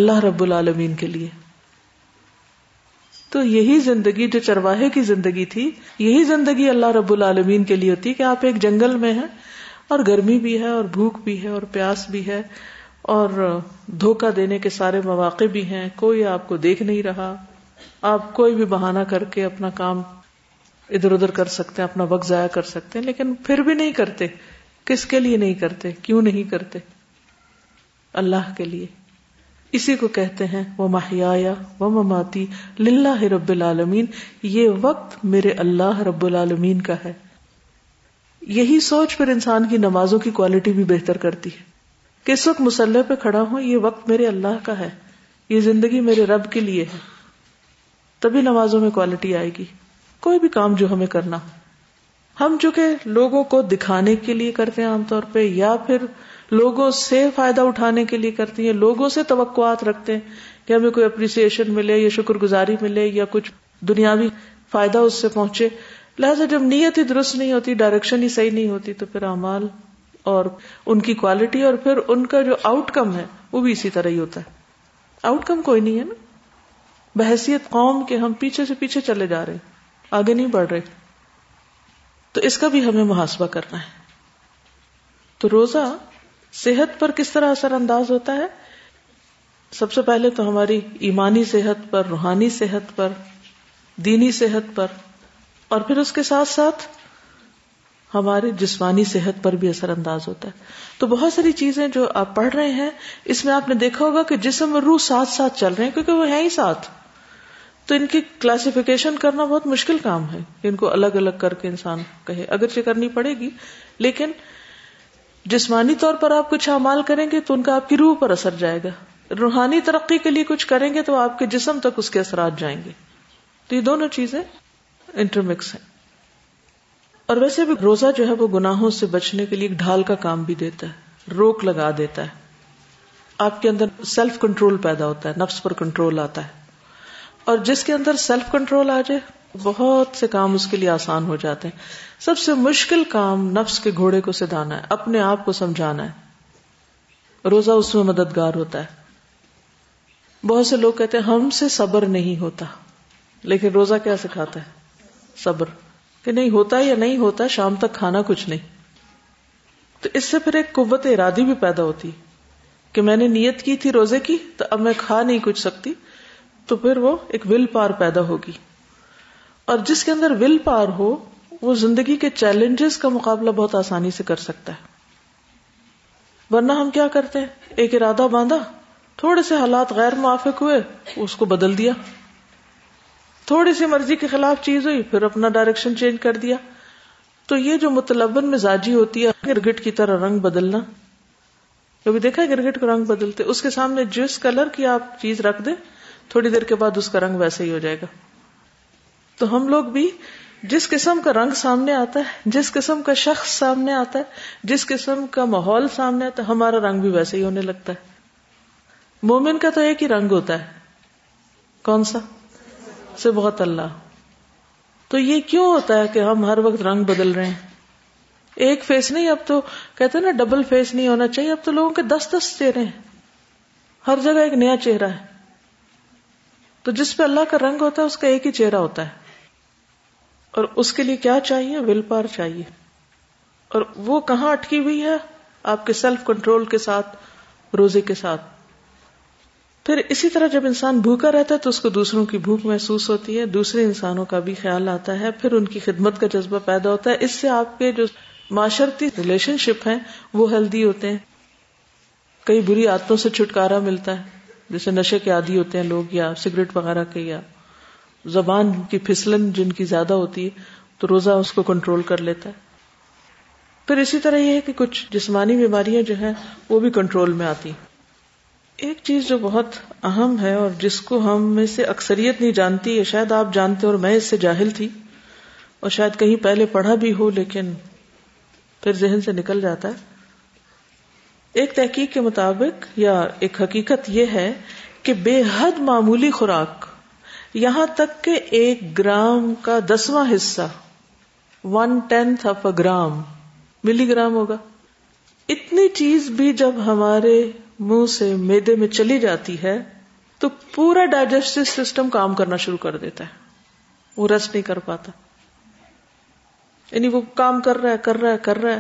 اللہ رب العالمین کے لیے۔ تو یہی زندگی جو چرواہے کی زندگی تھی، یہی زندگی اللہ رب العالمین کے لیے ہوتی ہے کہ آپ ایک جنگل میں ہیں اور گرمی بھی ہے اور بھوک بھی ہے اور پیاس بھی ہے اور دھوکہ دینے کے سارے مواقع بھی ہیں، کوئی آپ کو دیکھ نہیں رہا، آپ کوئی بھی بہانہ کر کے اپنا کام ادھر ادھر کر سکتے ہیں، اپنا وقت ضائع کر سکتے ہیں، لیکن پھر بھی نہیں کرتے۔ کس کے لیے نہیں کرتے؟ کیوں نہیں کرتے؟ اللہ کے لیے۔ اسی کو کہتے ہیں وَمَحْيَايَ وَمَمَاتِي لِلَّهِ رب العالمین، یہ وقت میرے اللہ رب العالمین کا ہے۔ یہی سوچ پھر انسان کی نمازوں کی کوالٹی بھی بہتر کرتی ہے کہ اس وقت مصلح پہ کھڑا ہوں، یہ وقت میرے اللہ کا ہے، یہ زندگی میرے رب کے لیے ہے، تبھی نمازوں میں کوالٹی آئے گی۔ کوئی بھی کام جو ہمیں کرنا ہو، ہم جو کہ لوگوں کو دکھانے کے لیے کرتے ہیں عام طور پہ، یا پھر لوگوں سے فائدہ اٹھانے کے لیے کرتے ہیں، لوگوں سے توقعات رکھتے ہیں کہ ہمیں کوئی اپریسیشن ملے یا شکر گزاری ملے یا کچھ دنیاوی فائدہ اس سے پہنچے، لہذا جب نیت ہی درست نہیں ہوتی، ڈائریکشن ہی صحیح نہیں ہوتی، تو پھر اعمال اور ان کی کوالٹی اور پھر ان کا جو آؤٹ کم ہے وہ بھی اسی طرح ہی ہوتا ہے۔ آؤٹ کم کوئی نہیں ہے نا، بحیثیت قوم کے ہم پیچھے سے پیچھے چلے جا رہے ہیں، آگے نہیں بڑھ رہے، تو اس کا بھی ہمیں محاسبہ کرنا ہے۔ تو روزہ صحت پر کس طرح اثر انداز ہوتا ہے؟ سب سے پہلے تو ہماری ایمانی صحت پر، روحانی صحت پر، دینی صحت پر، اور پھر اس کے ساتھ ساتھ ہماری جسمانی صحت پر بھی اثر انداز ہوتا ہے۔ تو بہت ساری چیزیں جو آپ پڑھ رہے ہیں، اس میں آپ نے دیکھا ہوگا کہ جسم اور روح ساتھ ساتھ چل رہے ہیں، کیونکہ وہ ہیں ہی ساتھ، تو ان کی کلاسیفیکیشن کرنا بہت مشکل کام ہے، ان کو الگ الگ کر کے انسان کہے، اگرچہ کرنی پڑے گی، لیکن جسمانی طور پر آپ کچھ اعمال کریں گے تو ان کا آپ کی روح پر اثر جائے گا، روحانی ترقی کے لیے کچھ کریں گے تو آپ کے جسم تک اس کے اثرات جائیں گے، تو یہ دونوں چیزیں انٹرمکس ہیں۔ اور ویسے بھی روزہ جو ہے وہ گناہوں سے بچنے کے لیے ایک ڈھال کا کام بھی دیتا ہے، روک لگا دیتا ہے، آپ کے اندر سیلف کنٹرول پیدا ہوتا ہے، نفس پر کنٹرول آتا ہے، اور جس کے اندر سیلف کنٹرول آ جائے بہت سے کام اس کے لیے آسان ہو جاتے ہیں۔ سب سے مشکل کام نفس کے گھوڑے کو سدھانا ہے، اپنے آپ کو سمجھانا ہے، روزہ اس میں مددگار ہوتا ہے۔ بہت سے لوگ کہتے ہیں ہم سے صبر نہیں ہوتا، لیکن روزہ کیا سکھاتا ہے؟ صبر، کہ نہیں ہوتا یا نہیں ہوتا، شام تک کھانا کچھ نہیں۔ تو اس سے پھر ایک قوت ارادی بھی پیدا ہوتی کہ میں نے نیت کی تھی روزے کی، تو اب میں کھا نہیں کچھ سکتی، تو پھر وہ ایک ول پاور پیدا ہوگی، اور جس کے اندر ول پاور ہو وہ زندگی کے چیلنجز کا مقابلہ بہت آسانی سے کر سکتا ہے۔ ورنہ ہم کیا کرتے ہیں، ایک ارادہ باندھا، تھوڑے سے حالات غیر موافق ہوئے، اس کو بدل دیا، تھوڑی سی مرضی کے خلاف چیز ہوئی، پھر اپنا ڈائریکشن چینج کر دیا۔ تو یہ جو متلبن مزاجی ہوتی ہے، گرگٹ کی طرح رنگ بدلنا، کبھی دیکھا ہے گرگٹ کو رنگ بدلتے؟ اس کے سامنے جس کلر کی آپ چیز رکھ دیں، تھوڑی دیر کے بعد اس کا رنگ ویسے ہی ہو جائے گا۔ تو ہم لوگ بھی جس قسم کا رنگ سامنے آتا ہے، جس قسم کا شخص سامنے آتا ہے، جس قسم کا ماحول سامنے آتا ہے، ہمارا رنگ بھی ویسے ہی ہونے لگتا ہے۔ مومن کا تو ایک ہی رنگ ہوتا ہے، کون سا؟ سے بہت اللہ۔ تو یہ کیوں ہوتا ہے کہ ہم ہر وقت رنگ بدل رہے ہیں؟ ایک فیس نہیں، اب تو کہتے ہیں نا ڈبل فیس نہیں ہونا چاہیے، اب تو لوگوں کے 10 چہرے ہیں، ہر جگہ ایک نیا چہرہ ہے۔ تو جس پہ اللہ کا رنگ ہوتا ہے اس کا ایک ہی چہرہ ہوتا ہے، اور اس کے لیے کیا چاہیے؟ ول پاور چاہیے، اور وہ کہاں اٹکی ہوئی ہے؟ آپ کے سیلف کنٹرول کے ساتھ، روزے کے ساتھ۔ پھر اسی طرح جب انسان بھوکا رہتا ہے تو اس کو دوسروں کی بھوک محسوس ہوتی ہے، دوسرے انسانوں کا بھی خیال آتا ہے، پھر ان کی خدمت کا جذبہ پیدا ہوتا ہے، اس سے آپ کے جو معاشرتی ریلیشن شپ ہیں وہ ہیلدی ہوتے ہیں، کئی بری عادتوں سے چھٹکارا ملتا ہے، جیسے نشے کے عادی ہوتے ہیں لوگ، یا سگریٹ وغیرہ کے، یا زبان کی پھسلن جن کی زیادہ ہوتی ہے، تو روزہ اس کو کنٹرول کر لیتا ہے۔ پھر اسی طرح یہ ہے کہ کچھ جسمانی بیماریاں جو ہیں وہ بھی کنٹرول میں آتی ہیں۔ ایک چیز جو بہت اہم ہے اور جس کو ہم میں سے اکثریت نہیں جانتی ہے، شاید آپ جانتے اور میں اس سے جاہل تھی، اور شاید کہیں پہلے پڑھا بھی ہو لیکن پھر ذہن سے نکل جاتا ہے۔ ایک تحقیق کے مطابق یا ایک حقیقت یہ ہے کہ بے حد معمولی خوراک، یہاں تک کہ 1 گرام کا 10واں حصہ، 1/10 of a gram, milligram ہوگا، اتنی چیز بھی جب ہمارے منہ سے، معدے میں چلی جاتی ہے تو پورا ڈائجسٹو سسٹم کام کرنا شروع کر دیتا ہے، وہ ریسٹ نہیں کر پاتا، یعنی وہ کام کر رہا ہے،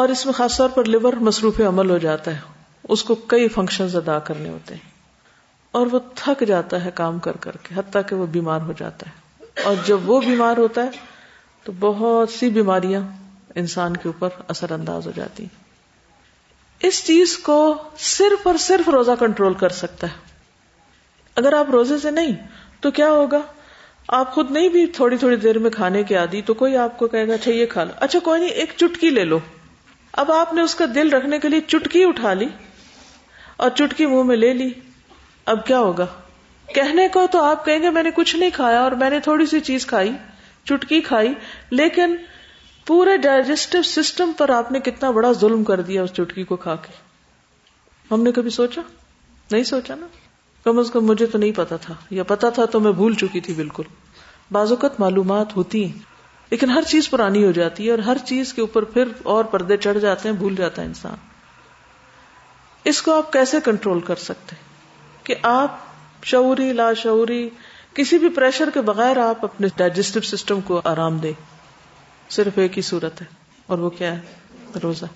اور اس میں خاص طور پر لیور مصروف عمل ہو جاتا ہے، اس کو کئی فنکشنز ادا کرنے ہوتے ہیں اور وہ تھک جاتا ہے کام کر کر کے، حتیٰ کہ وہ بیمار ہو جاتا ہے، اور جب وہ بیمار ہوتا ہے تو بہت سی بیماریاں انسان کے اوپر اثر انداز ہو جاتی ہیں۔ اس چیز کو صرف اور صرف روزہ کنٹرول کر سکتا ہے۔ اگر آپ روزے سے نہیں تو کیا ہوگا، آپ خود نہیں بھی تھوڑی تھوڑی دیر میں کھانے کے عادی، تو کوئی آپ کو کہے گا اچھا یہ کھا لو، اچھا کوئی نہیں ایک چٹکی لے لو۔ اب آپ نے اس کا دل رکھنے کے لیے چٹکی اٹھا لی اور چٹکی منہ میں لے لی، اب کیا ہوگا؟ کہنے کو تو آپ کہیں گے میں نے کچھ نہیں کھایا اور میں نے تھوڑی سی چیز کھائی، چٹکی کھائی، لیکن پورے ڈائجسٹو سسٹم پر آپ نے کتنا بڑا ظلم کر دیا اس چٹکی کو کھا کے۔ ہم نے کبھی سوچا؟ نہیں سوچا نا، کم از کم مجھے تو نہیں پتا تھا، یا پتا تھا تو میں بھول چکی تھی بالکل۔ بعض اوقات معلومات ہوتی ہیں لیکن ہر چیز پرانی ہو جاتی ہے اور ہر چیز کے اوپر پھر اور پردے چڑھ جاتے ہیں، بھول جاتا ہے انسان۔ اس کو آپ کیسے کنٹرول کر سکتے ہیں کہ آپ شعوری لا شعوری کسی بھی پریشر کے بغیر آپ اپنے ڈائجسٹو سسٹم کو آرام دیں؟ صرف ایک ہی صورت ہے اور وہ کیا ہے؟ روزہ۔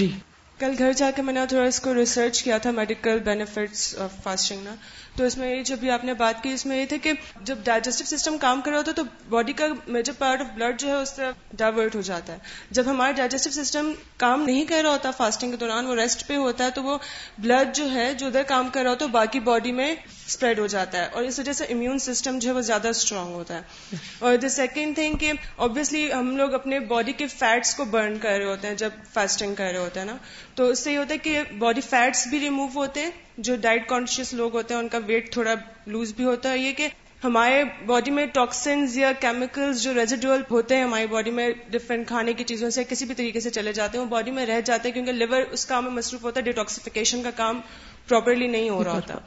جی کل گھر جا کے میں نے تھوڑا اس کو ریسرچ کیا تھا، میڈیکل بینیفٹس آف فاسٹنگ نا، تو اس میں جب بھی آپ نے بات کی اس میں یہ تھے کہ جب ڈائجسٹو سسٹم کام کر رہا ہوتا ہے تو باڈی کا میجر پارٹ آف بلڈ جو ہے اس سے ڈائیورٹ ہو جاتا ہے۔ جب ہمارا ڈائجسٹو سسٹم کام نہیں کر رہا ہوتا فاسٹنگ کے دوران، وہ ریسٹ پہ ہوتا ہے، تو وہ بلڈ جو ہے جو ادھر کام کر رہا ہوتا ہے باقی باڈی میں اسپریڈ ہو جاتا ہے، اور اس وجہ سے امیون سسٹم جو ہے وہ زیادہ اسٹرانگ ہوتا ہے۔ اور دا سیکنڈ تھنگ کہ آبویسلی ہم لوگ اپنے باڈی کے فیٹس کو برن کر رہے ہوتے ہیں جب فاسٹنگ کر رہے ہوتے ہیں نا، تو اس سے یہ ہوتا ہے کہ باڈی فیٹس بھی ریموو ہوتے ہیں، جو ڈائٹ کانشیس لوگ ہوتے ہیں ان کا ویٹ تھوڑا لوز بھی ہوتا ہے۔ یہ کہ ہمارے باڈی میں ٹاکسنز یا کیمیکلز جو ریزیڈول ہوتے ہیں ہماری باڈی میں ڈفرینٹ کھانے کی چیزوں سے کسی بھی طریقے سے چلے جاتے ہیں، وہ باڈی میں رہ جاتے ہیں کیونکہ لیور اس کام میں مصروف ہوتا ہے، ڈیٹاکسیفیکیشن کا کام پراپرلی نہیں ہو رہا ہوتا۔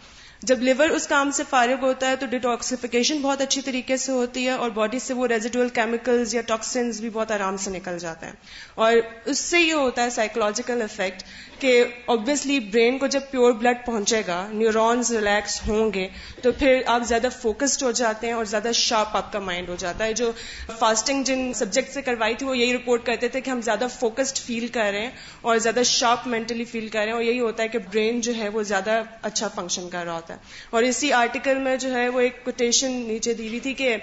جب لیور اس کام سے فارغ ہوتا ہے تو ڈیٹاکسیفیکیشن بہت اچھی طریقے سے ہوتی ہے اور باڈی سے وہ ریزیڈول کیمیکلز یا ٹاکسنز بھی بہت آرام سے نکل جاتے ہیں، اور اس سے یہ ہوتا ہے سائیکولوجیکل افیکٹ کہ آبویسلی برین کو جب پیور بلڈ پہنچے گا، نیورونز ریلیکس ہوں گے، تو پھر آپ زیادہ فوکسڈ ہو جاتے ہیں اور زیادہ شارپ آپ کا مائنڈ ہو جاتا ہے۔ جو فاسٹنگ جن سبجیکٹ سے کروائی تھی وہ یہی رپورٹ کرتے تھے کہ ہم زیادہ فوکسڈ فیل کر رہے ہیں اور زیادہ شارپ مینٹلی فیل کر رہے ہیں، اور یہی ہوتا ہے کہ برین جو ہے وہ زیادہ اچھا فنکشن کر رہا ہوتا ہے۔ اور اسی آرٹیکل میں جو ہے وہ ایک کوٹیشن نیچے دی ہوئی تھی کہ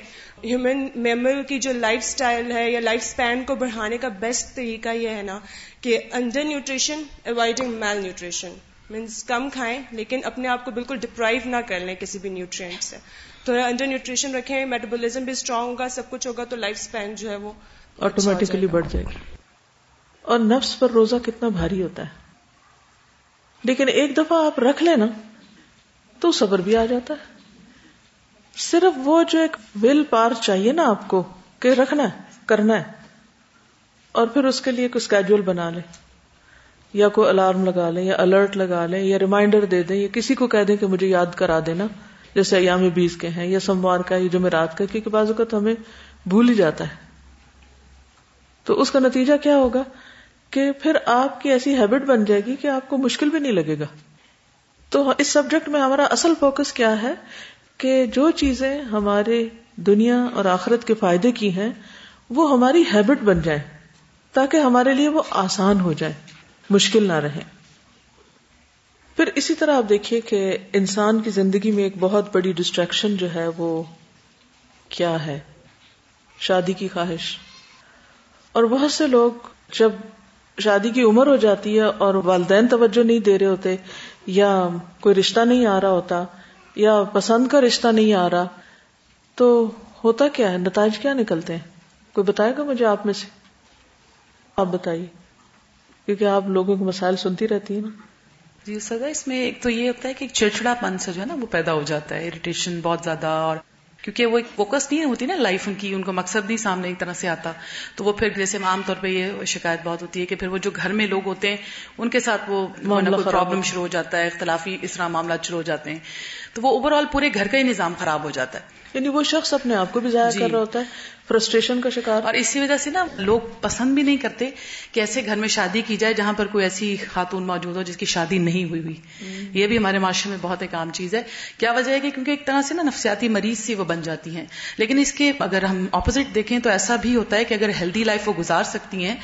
ہیومن میمل کی جو لائف سٹائل ہے یا لائف سپین کو بڑھانے کا بیسٹ طریقہ یہ ہے نا کہ under nutrition, avoiding malnutrition, means کم کھائیں لیکن اپنے آپ کو بالکل ڈپرائیو نہ کر لیں کسی بھی نیوٹریئنٹ سے، تھوڑا انڈر نیوٹریشن رکھیں، میٹابولزم بھی اسٹرانگ ہوگا، سب کچھ ہوگا، تو لائف سپین جو ہے وہ آٹومیٹکلی بڑھ جائے گا۔ اور نفس پر روزہ کتنا بھاری ہوتا ہے، لیکن ایک دفعہ آپ رکھ لیں نا تو صبر بھی آ جاتا ہے۔ صرف وہ جو ایک ویل پار چاہیے نا آپ کو کہ رکھنا ہے، کرنا ہے، اور پھر اس کے لیے کوئی اسکیجول بنا لیں یا کوئی الارم لگا لیں یا الرٹ لگا لیں یا ریمائنڈر دے دیں یا کسی کو کہہ دیں کہ مجھے یاد کرا دینا، جیسے ایام 20 کے ہیں یا سوموار کا یا جمعرات کا، کیونکہ بعض اوقات ہمیں بھول ہی جاتا ہے۔ تو اس کا نتیجہ کیا ہوگا کہ پھر آپ کی ایسی ہیبٹ بن جائے گی کہ آپ کو مشکل بھی نہیں لگے گا۔ تو اس سبجیکٹ میں ہمارا اصل فوکس کیا ہے کہ جو چیزیں ہمارے دنیا اور آخرت کے فائدے کی ہیں وہ ہماری ہیبٹ بن جائیں تاکہ ہمارے لیے وہ آسان ہو جائیں، مشکل نہ رہیں۔ پھر اسی طرح آپ دیکھیے کہ انسان کی زندگی میں ایک بہت بڑی ڈسٹریکشن جو ہے وہ کیا ہے؟ شادی کی خواہش۔ اور بہت سے لوگ جب شادی کی عمر ہو جاتی ہے اور والدین توجہ نہیں دے رہے ہوتے یا کوئی رشتہ نہیں آ رہا ہوتا یا پسند کا رشتہ نہیں آ رہا، تو ہوتا کیا ہے، نتائج کیا نکلتے ہیں؟ کوئی بتائے گا مجھے آپ میں سے؟ آپ بتائیے، کیونکہ آپ لوگوں کے مسائل سنتی رہتی ہیں نا۔ جی سزا، اس میں ایک تو یہ ہوتا ہے کہ ایک چڑچڑا پن سے جو ہے نا وہ پیدا ہو جاتا ہے، ایریٹیشن بہت زیادہ، اور کیونکہ وہ ایک فوکس نہیں ہوتی نا لائف ان کی، ان کو مقصد نہیں سامنے ایک طرح سے آتا، تو وہ پھر جیسے عام طور پہ یہ شکایت بہت ہوتی ہے کہ پھر وہ جو گھر میں لوگ ہوتے ہیں ان کے ساتھ وہ پرابلم شروع ہو جاتا ہے، اختلافی اس طرح معاملات شروع ہو جاتے ہیں، تو وہ اوور آل پورے گھر کا ہی نظام خراب ہو جاتا ہے۔ یعنی وہ شخص اپنے آپ کو بھی ضائع کر رہا ہوتا ہے, فرسٹریشن کا شکار. اور اسی وجہ سے نا لوگ پسند بھی نہیں کرتے کہ ایسے گھر میں شادی کی جائے جہاں پر کوئی ایسی خاتون موجود ہو جس کی شادی نہیں ہوئی. یہ بھی ہمارے معاشرے میں بہت ایک عام چیز ہے. کیا وجہ ہے کہ کیونکہ ایک طرح سے نا نفسیاتی مریض سی وہ بن جاتی ہیں. لیکن اس کے اگر ہم اپوزٹ دیکھیں تو ایسا بھی ہوتا ہے کہ اگر ہیلدی لائف وہ گزار سکتی ہیں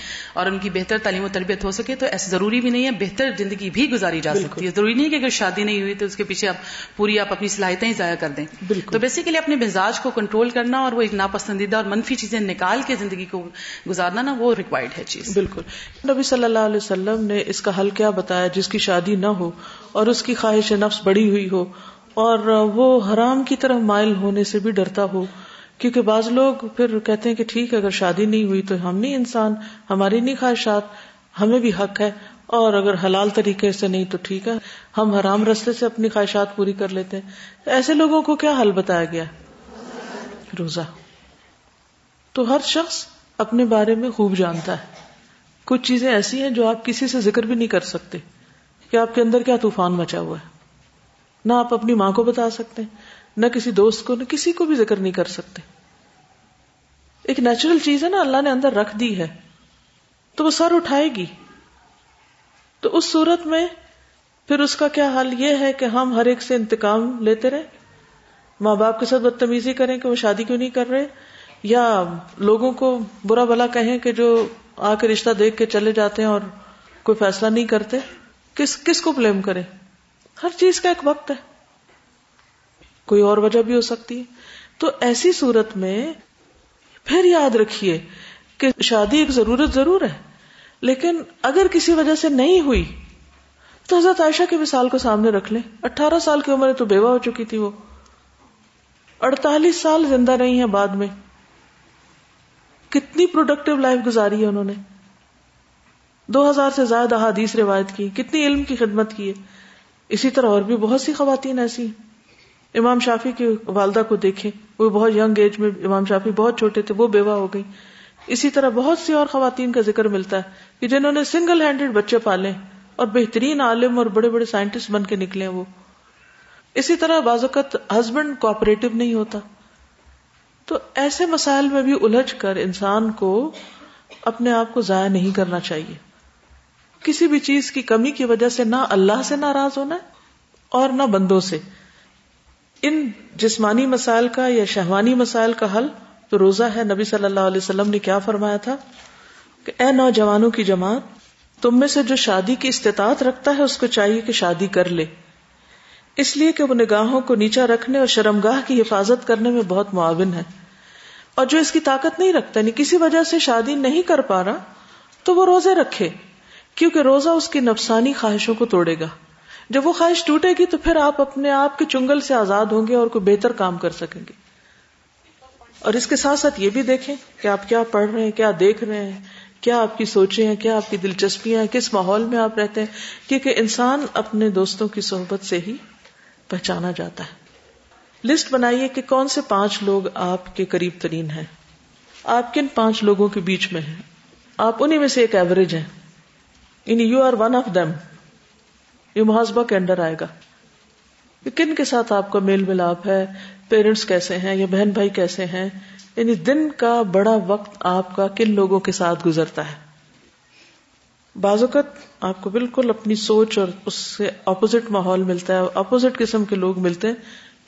اور ان کی بہتر تعلیم و تربیت ہو سکے تو ایسا ضروری بھی نہیں ہے, بہتر زندگی بھی گزاری جا سکتی ہے. ضروری نہیں کہ اگر شادی نہیں ہوئی تو اس کے پیچھے آپ پوری آپ اپنی صلاحیتیں ہی ضائع کر دیں. تو بیسیکلی اپنے مزاج کو کنٹرول کرنا اور وہ ناپسندیدہ اور منفی چیزیں نکال کے زندگی کو گزارنا نا وہ ریکوائرڈ ہے چیز. بالکل. نبی صلی اللہ علیہ وسلم نے اس کا حل کیا بتایا؟ جس کی شادی نہ ہو اور اس کی خواہش نفس بڑی ہوئی ہو اور وہ حرام کی طرف مائل ہونے سے بھی ڈرتا ہو, کیونکہ بعض لوگ پھر کہتے ہیں کہ ٹھیک ہے اگر شادی نہیں ہوئی تو ہم نہیں انسان, ہماری نہیں خواہشات, ہمیں بھی حق ہے, اور اگر حلال طریقے سے نہیں تو ٹھیک ہے ہم حرام راستے سے اپنی خواہشات پوری کر لیتے ہیں. ایسے لوگوں کو کیا حل بتایا گیا؟ روزہ. تو ہر شخص اپنے بارے میں خوب جانتا ہے. کچھ چیزیں ایسی ہیں جو آپ کسی سے ذکر بھی نہیں کر سکتے کہ آپ کے اندر کیا طوفان مچا ہوا ہے, نہ آپ اپنی ماں کو بتا سکتے ہیں, نہ کسی دوست کو, نہ کسی کو بھی ذکر نہیں کر سکتے. ایک نیچرل چیز ہے نا, اللہ نے اندر رکھ دی ہے تو وہ سر اٹھائے گی. تو اس صورت میں پھر اس کا کیا حل؟ یہ ہے کہ ہم ہر ایک سے انتقام لیتے رہیں, ماں باپ کے ساتھ بدتمیزی کریں کہ وہ شادی کیوں نہیں کر رہے, یا لوگوں کو برا بھلا کہیں کہ جو آ کے رشتہ دیکھ کے چلے جاتے ہیں اور کوئی فیصلہ نہیں کرتے. کس کو بلیم کریں؟ ہر چیز کا ایک وقت ہے, کوئی اور وجہ بھی ہو سکتی ہے. تو ایسی صورت میں پھر یاد رکھیے کہ شادی ایک ضرورت ضرور ہے, لیکن اگر کسی وجہ سے نہیں ہوئی تو حضرت عائشہ کی مثال کو سامنے رکھ لیں. 18 سال کی عمر تو بیوہ ہو چکی تھی, وہ 48 سال زندہ رہی ہیں بعد میں. کتنی پروڈکٹیو لائف گزاری ہے انہوں نے, 2000 سے زائد احادیث روایت کی, کتنی علم کی خدمت کی ہے. اسی طرح اور بھی بہت سی خواتین ایسی. امام شافعی کی والدہ کو دیکھیں, وہ بہت ینگ ایج میں, امام شافعی بہت چھوٹے تھے, وہ بیوہ ہو گئی. اسی طرح بہت سی اور خواتین کا ذکر ملتا ہے کہ جنہوں نے سنگل ہینڈڈ بچے پالے اور بہترین عالم اور بڑے بڑے سائنٹسٹ بن کے نکلے وہ. اسی طرح بعض اوقات ہسبینڈ کوآپریٹو نہیں ہوتا. تو ایسے مسائل میں بھی الجھ کر انسان کو اپنے آپ کو ضائع نہیں کرنا چاہیے. کسی بھی چیز کی کمی کی وجہ سے نہ اللہ سے ناراض ہونا اور نہ بندوں سے. ان جسمانی مسائل کا یا شہوانی مسائل کا حل تو روزہ ہے. نبی صلی اللہ علیہ وسلم نے کیا فرمایا تھا کہ اے نوجوانوں کی جماعت, تم میں سے جو شادی کی استطاعت رکھتا ہے اس کو چاہیے کہ شادی کر لے, اس لیے کہ وہ نگاہوں کو نیچا رکھنے اور شرمگاہ کی حفاظت کرنے میں بہت معاون ہے. اور جو اس کی طاقت نہیں رکھتا, یعنی کسی وجہ سے شادی نہیں کر پا رہا, تو وہ روزے رکھے, کیونکہ روزہ اس کی نفسانی خواہشوں کو توڑے گا. جب وہ خواہش ٹوٹے گی تو پھر آپ اپنے آپ کے چنگل سے آزاد ہوں گے اور کوئی بہتر کام کر سکیں گے. اور اس کے ساتھ ساتھ یہ بھی دیکھیں کہ آپ کیا پڑھ رہے ہیں, کیا دیکھ رہے ہیں, کیا آپ کی سوچیں ہیں, کیا آپ کی دلچسپیاں ہیں, کس ماحول میں آپ رہتے ہیں, کیونکہ انسان اپنے دوستوں کی صحبت سے ہی پہچانا جاتا ہے. لسٹ بنائیے کہ کون سے 5 لوگ آپ کے قریب ترین ہیں, آپ کن 5 لوگوں کے بیچ میں ہیں, آپ انہی میں سے ایک ایوریج ہیں, یعنی you are one of them. یہ محاسبہ کے اندر آئے گا کہ کن کے ساتھ آپ کا میل ملاپ ہے, پیرنٹس کیسے ہیں یا بہن بھائی کیسے ہیں, یعنی دن کا بڑا وقت آپ کا کن لوگوں کے ساتھ گزرتا ہے. بعض اوقات آپ کو بالکل اپنی سوچ اور اس سے اپوزٹ ماحول ملتا ہے, اپوزٹ قسم کے لوگ ملتے ہیں.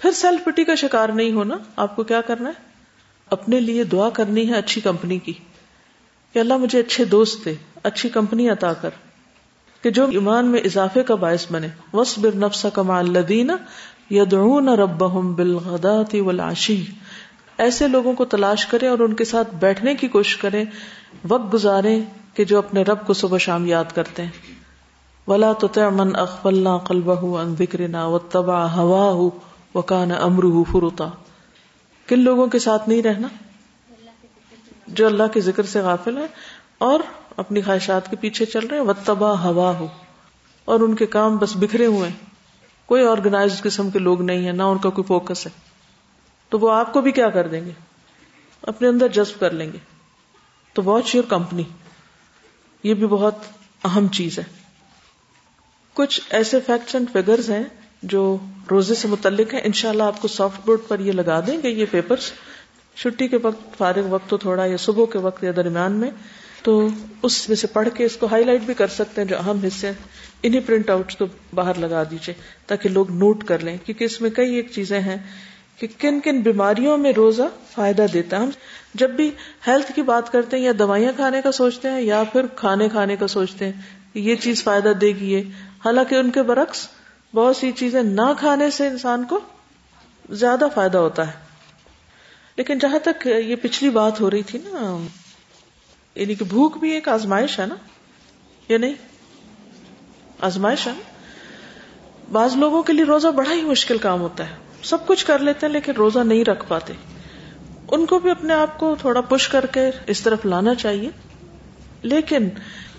پھر سیلف پٹی کا شکار نہیں ہونا. آپ کو کیا کرنا ہے؟ اپنے لیے دعا کرنی ہے اچھی کمپنی کی, کہ اللہ مجھے اچھے دوست دے, اچھی کمپنی عطا کر کہ جو ایمان میں اضافے کا باعث بنے. وَاصْبِرْ نَفْسَكَ مَعَ الَّذِينَ يَدْعُونَ رَبَّهُمْ بِالْغَدَاةِ وَالْعَشِيِّ. ایسے لوگوں کو تلاش کریں اور ان کے ساتھ بیٹھنے کی کوشش کریں, وقت گزاریں کہ جو اپنے رب کو صبح شام یاد کرتے ہیں. وَلَا تُطِعْ مَنْ أَغْفَلْنَا قَلْبَهُ عَنْ ذِكْرِنَا وَاتَّبَعَ هَوَاهُ وَكَانَ أَمْرُهُ فُرُطًا. کن لوگوں کے ساتھ نہیں رہنا؟ جو اللہ کے ذکر سے غافل ہیں اور اپنی خواہشات کے پیچھے چل رہے ہیں. وَاتَّبَعَ هَوَاهُ, اور ان کے کام بس بکھرے ہوئے ہیں, کوئی آرگنائزڈ قسم کے لوگ نہیں ہیں, نہ ان کا کوئی فوکس ہے. تو وہ آپ کو بھی کیا کر دیں گے, اپنے اندر جذب کر لیں گے. تو واچ یور کمپنی, یہ بھی بہت اہم چیز ہے. کچھ ایسے فیکٹس اینڈ فگرز ہیں جو روزے سے متعلق ہیں. انشاءاللہ آپ کو سافٹ بورڈ پر یہ لگا دیں گے یہ پیپرز چھٹی کے وقت, فارغ وقت تو تھوڑا, یا صبح کے وقت یا درمیان میں, تو اس میں سے پڑھ کے اس کو ہائی لائٹ بھی کر سکتے ہیں جو اہم حصے ہیں. انہیں پرنٹ آؤٹ تو باہر لگا دیجیے تاکہ لوگ نوٹ کر لیں, کیونکہ اس میں کئی ایک چیزیں ہیں کہ کن کن بیماریوں میں روزہ فائدہ دیتا ہے. ہم جب بھی ہیلتھ کی بات کرتے ہیں یا دوائیاں کھانے کا سوچتے ہیں یا پھر کھانے کھانے کا سوچتے ہیں کہ یہ چیز فائدہ دے گی یہ, حالانکہ ان کے برعکس بہت سی چیزیں نہ کھانے سے انسان کو زیادہ فائدہ ہوتا ہے. لیکن جہاں تک یہ پچھلی بات ہو رہی تھی نا, یعنی کہ بھوک بھی ایک آزمائش ہے نا, یا نہیں آزمائش ہے. بعض لوگوں کے لیے روزہ بڑا ہی مشکل کام ہوتا ہے, سب کچھ کر لیتے ہیں لیکن روزہ نہیں رکھ پاتے. ان کو بھی اپنے آپ کو تھوڑا پش کر کے اس طرف لانا چاہیے. لیکن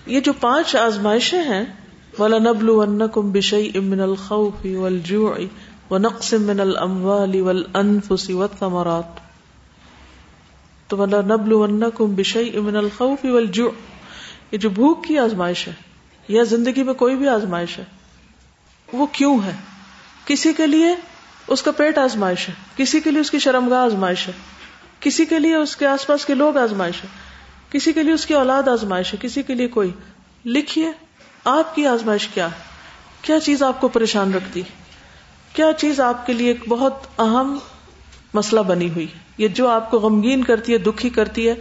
یہ جو 5 آزمائشیں ہیں, وَلَنَبْلُوَنَّكُمْ بِشَيْءٍ مِّنَ الْخَوْفِ وَالْجُوعِ وَنَقْصٍ مِّنَ الْأَمْوَالِ وَالْأَنفُسِ وَالثَّمَرَاتِ, تو وَلَنَبْلُوَنَّكُمْ بِشَيْءٍ مِّنَ الْخَوْفِ وَالْجُوعِ, یہ جو بھوک کی آزمائش ہے یا زندگی میں کوئی بھی آزمائش ہے وہ کیوں ہے؟ کسی کے لیے اس کا پیٹ آزمائش ہے, کسی کے لیے اس کی شرمگاہ آزمائش ہے, کسی کے لیے اس کے آس پاس کے لوگ آزمائش ہے, کسی کے لیے اس کی اولاد آزمائش ہے, کسی کے لیے کوئی. لکھیے آپ کی آزمائش کیا ہے, کیا چیز آپ کو پریشان رکھتی ہے, کیا چیز آپ کے لیے ایک بہت اہم مسئلہ بنی ہوئی ہے, یہ جو آپ کو غمگین کرتی ہے, دکھی کرتی ہے,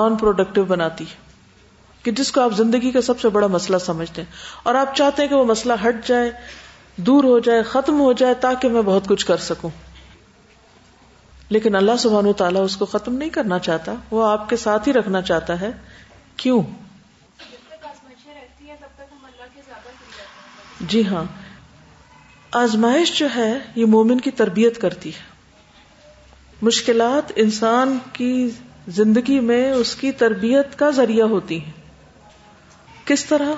نان پروڈکٹیو بناتی ہے, کہ جس کو آپ زندگی کا سب سے بڑا مسئلہ سمجھتے ہیں اور آپ چاہتے ہیں کہ وہ مسئلہ ہٹ جائے, دور ہو جائے, ختم ہو جائے تاکہ میں بہت کچھ کر سکوں. لیکن اللہ سبحانہ و تعالیٰ اس کو ختم نہیں کرنا چاہتا, وہ آپ کے ساتھ ہی رکھنا چاہتا ہے. کیوں؟ جی ہاں, آزمائش جو ہے یہ مومن کی تربیت کرتی ہے. مشکلات انسان کی زندگی میں اس کی تربیت کا ذریعہ ہوتی ہیں. کس طرح؟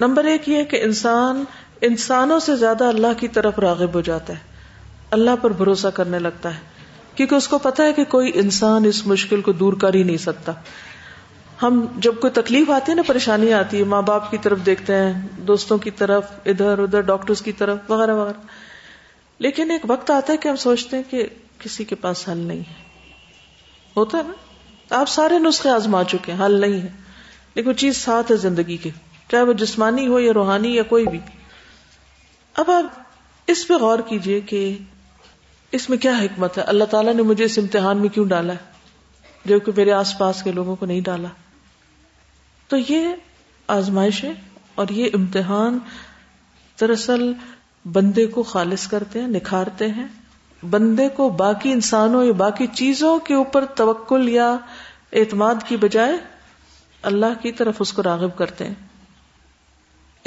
نمبر 1 یہ کہ انسان انسانوں سے زیادہ اللہ کی طرف راغب ہو جاتا ہے, اللہ پر بھروسہ کرنے لگتا ہے, کیونکہ اس کو پتا ہے کہ کوئی انسان اس مشکل کو دور کر ہی نہیں سکتا. ہم جب کوئی تکلیف آتی ہے نا, پریشانی آتی ہے, ماں باپ کی طرف دیکھتے ہیں, دوستوں کی طرف, ادھر ادھر, ڈاکٹرز کی طرف وغیرہ وغیرہ. لیکن ایک وقت آتا ہے کہ ہم سوچتے ہیں کہ کسی کے پاس حل نہیں ہے. ہوتا ہے نا, آپ سارے نسخے آزما چکے ہیں, حل نہیں ہے, لیکن وہ چیز ساتھ ہے زندگی کے, چاہے وہ جسمانی ہو یا روحانی یا کوئی بھی. اب آپ اس پہ غور کیجئے کہ اس میں کیا حکمت ہے, اللہ تعالیٰ نے مجھے اس امتحان میں کیوں ڈالا ہے, جو کہ میرے آس پاس کے لوگوں کو نہیں ڈالا. تو یہ آزمائشیں اور یہ امتحان دراصل بندے کو خالص کرتے ہیں, نکھارتے ہیں. بندے کو باقی انسانوں یا باقی چیزوں کے اوپر توکل یا اعتماد کی بجائے اللہ کی طرف اس کو راغب کرتے ہیں.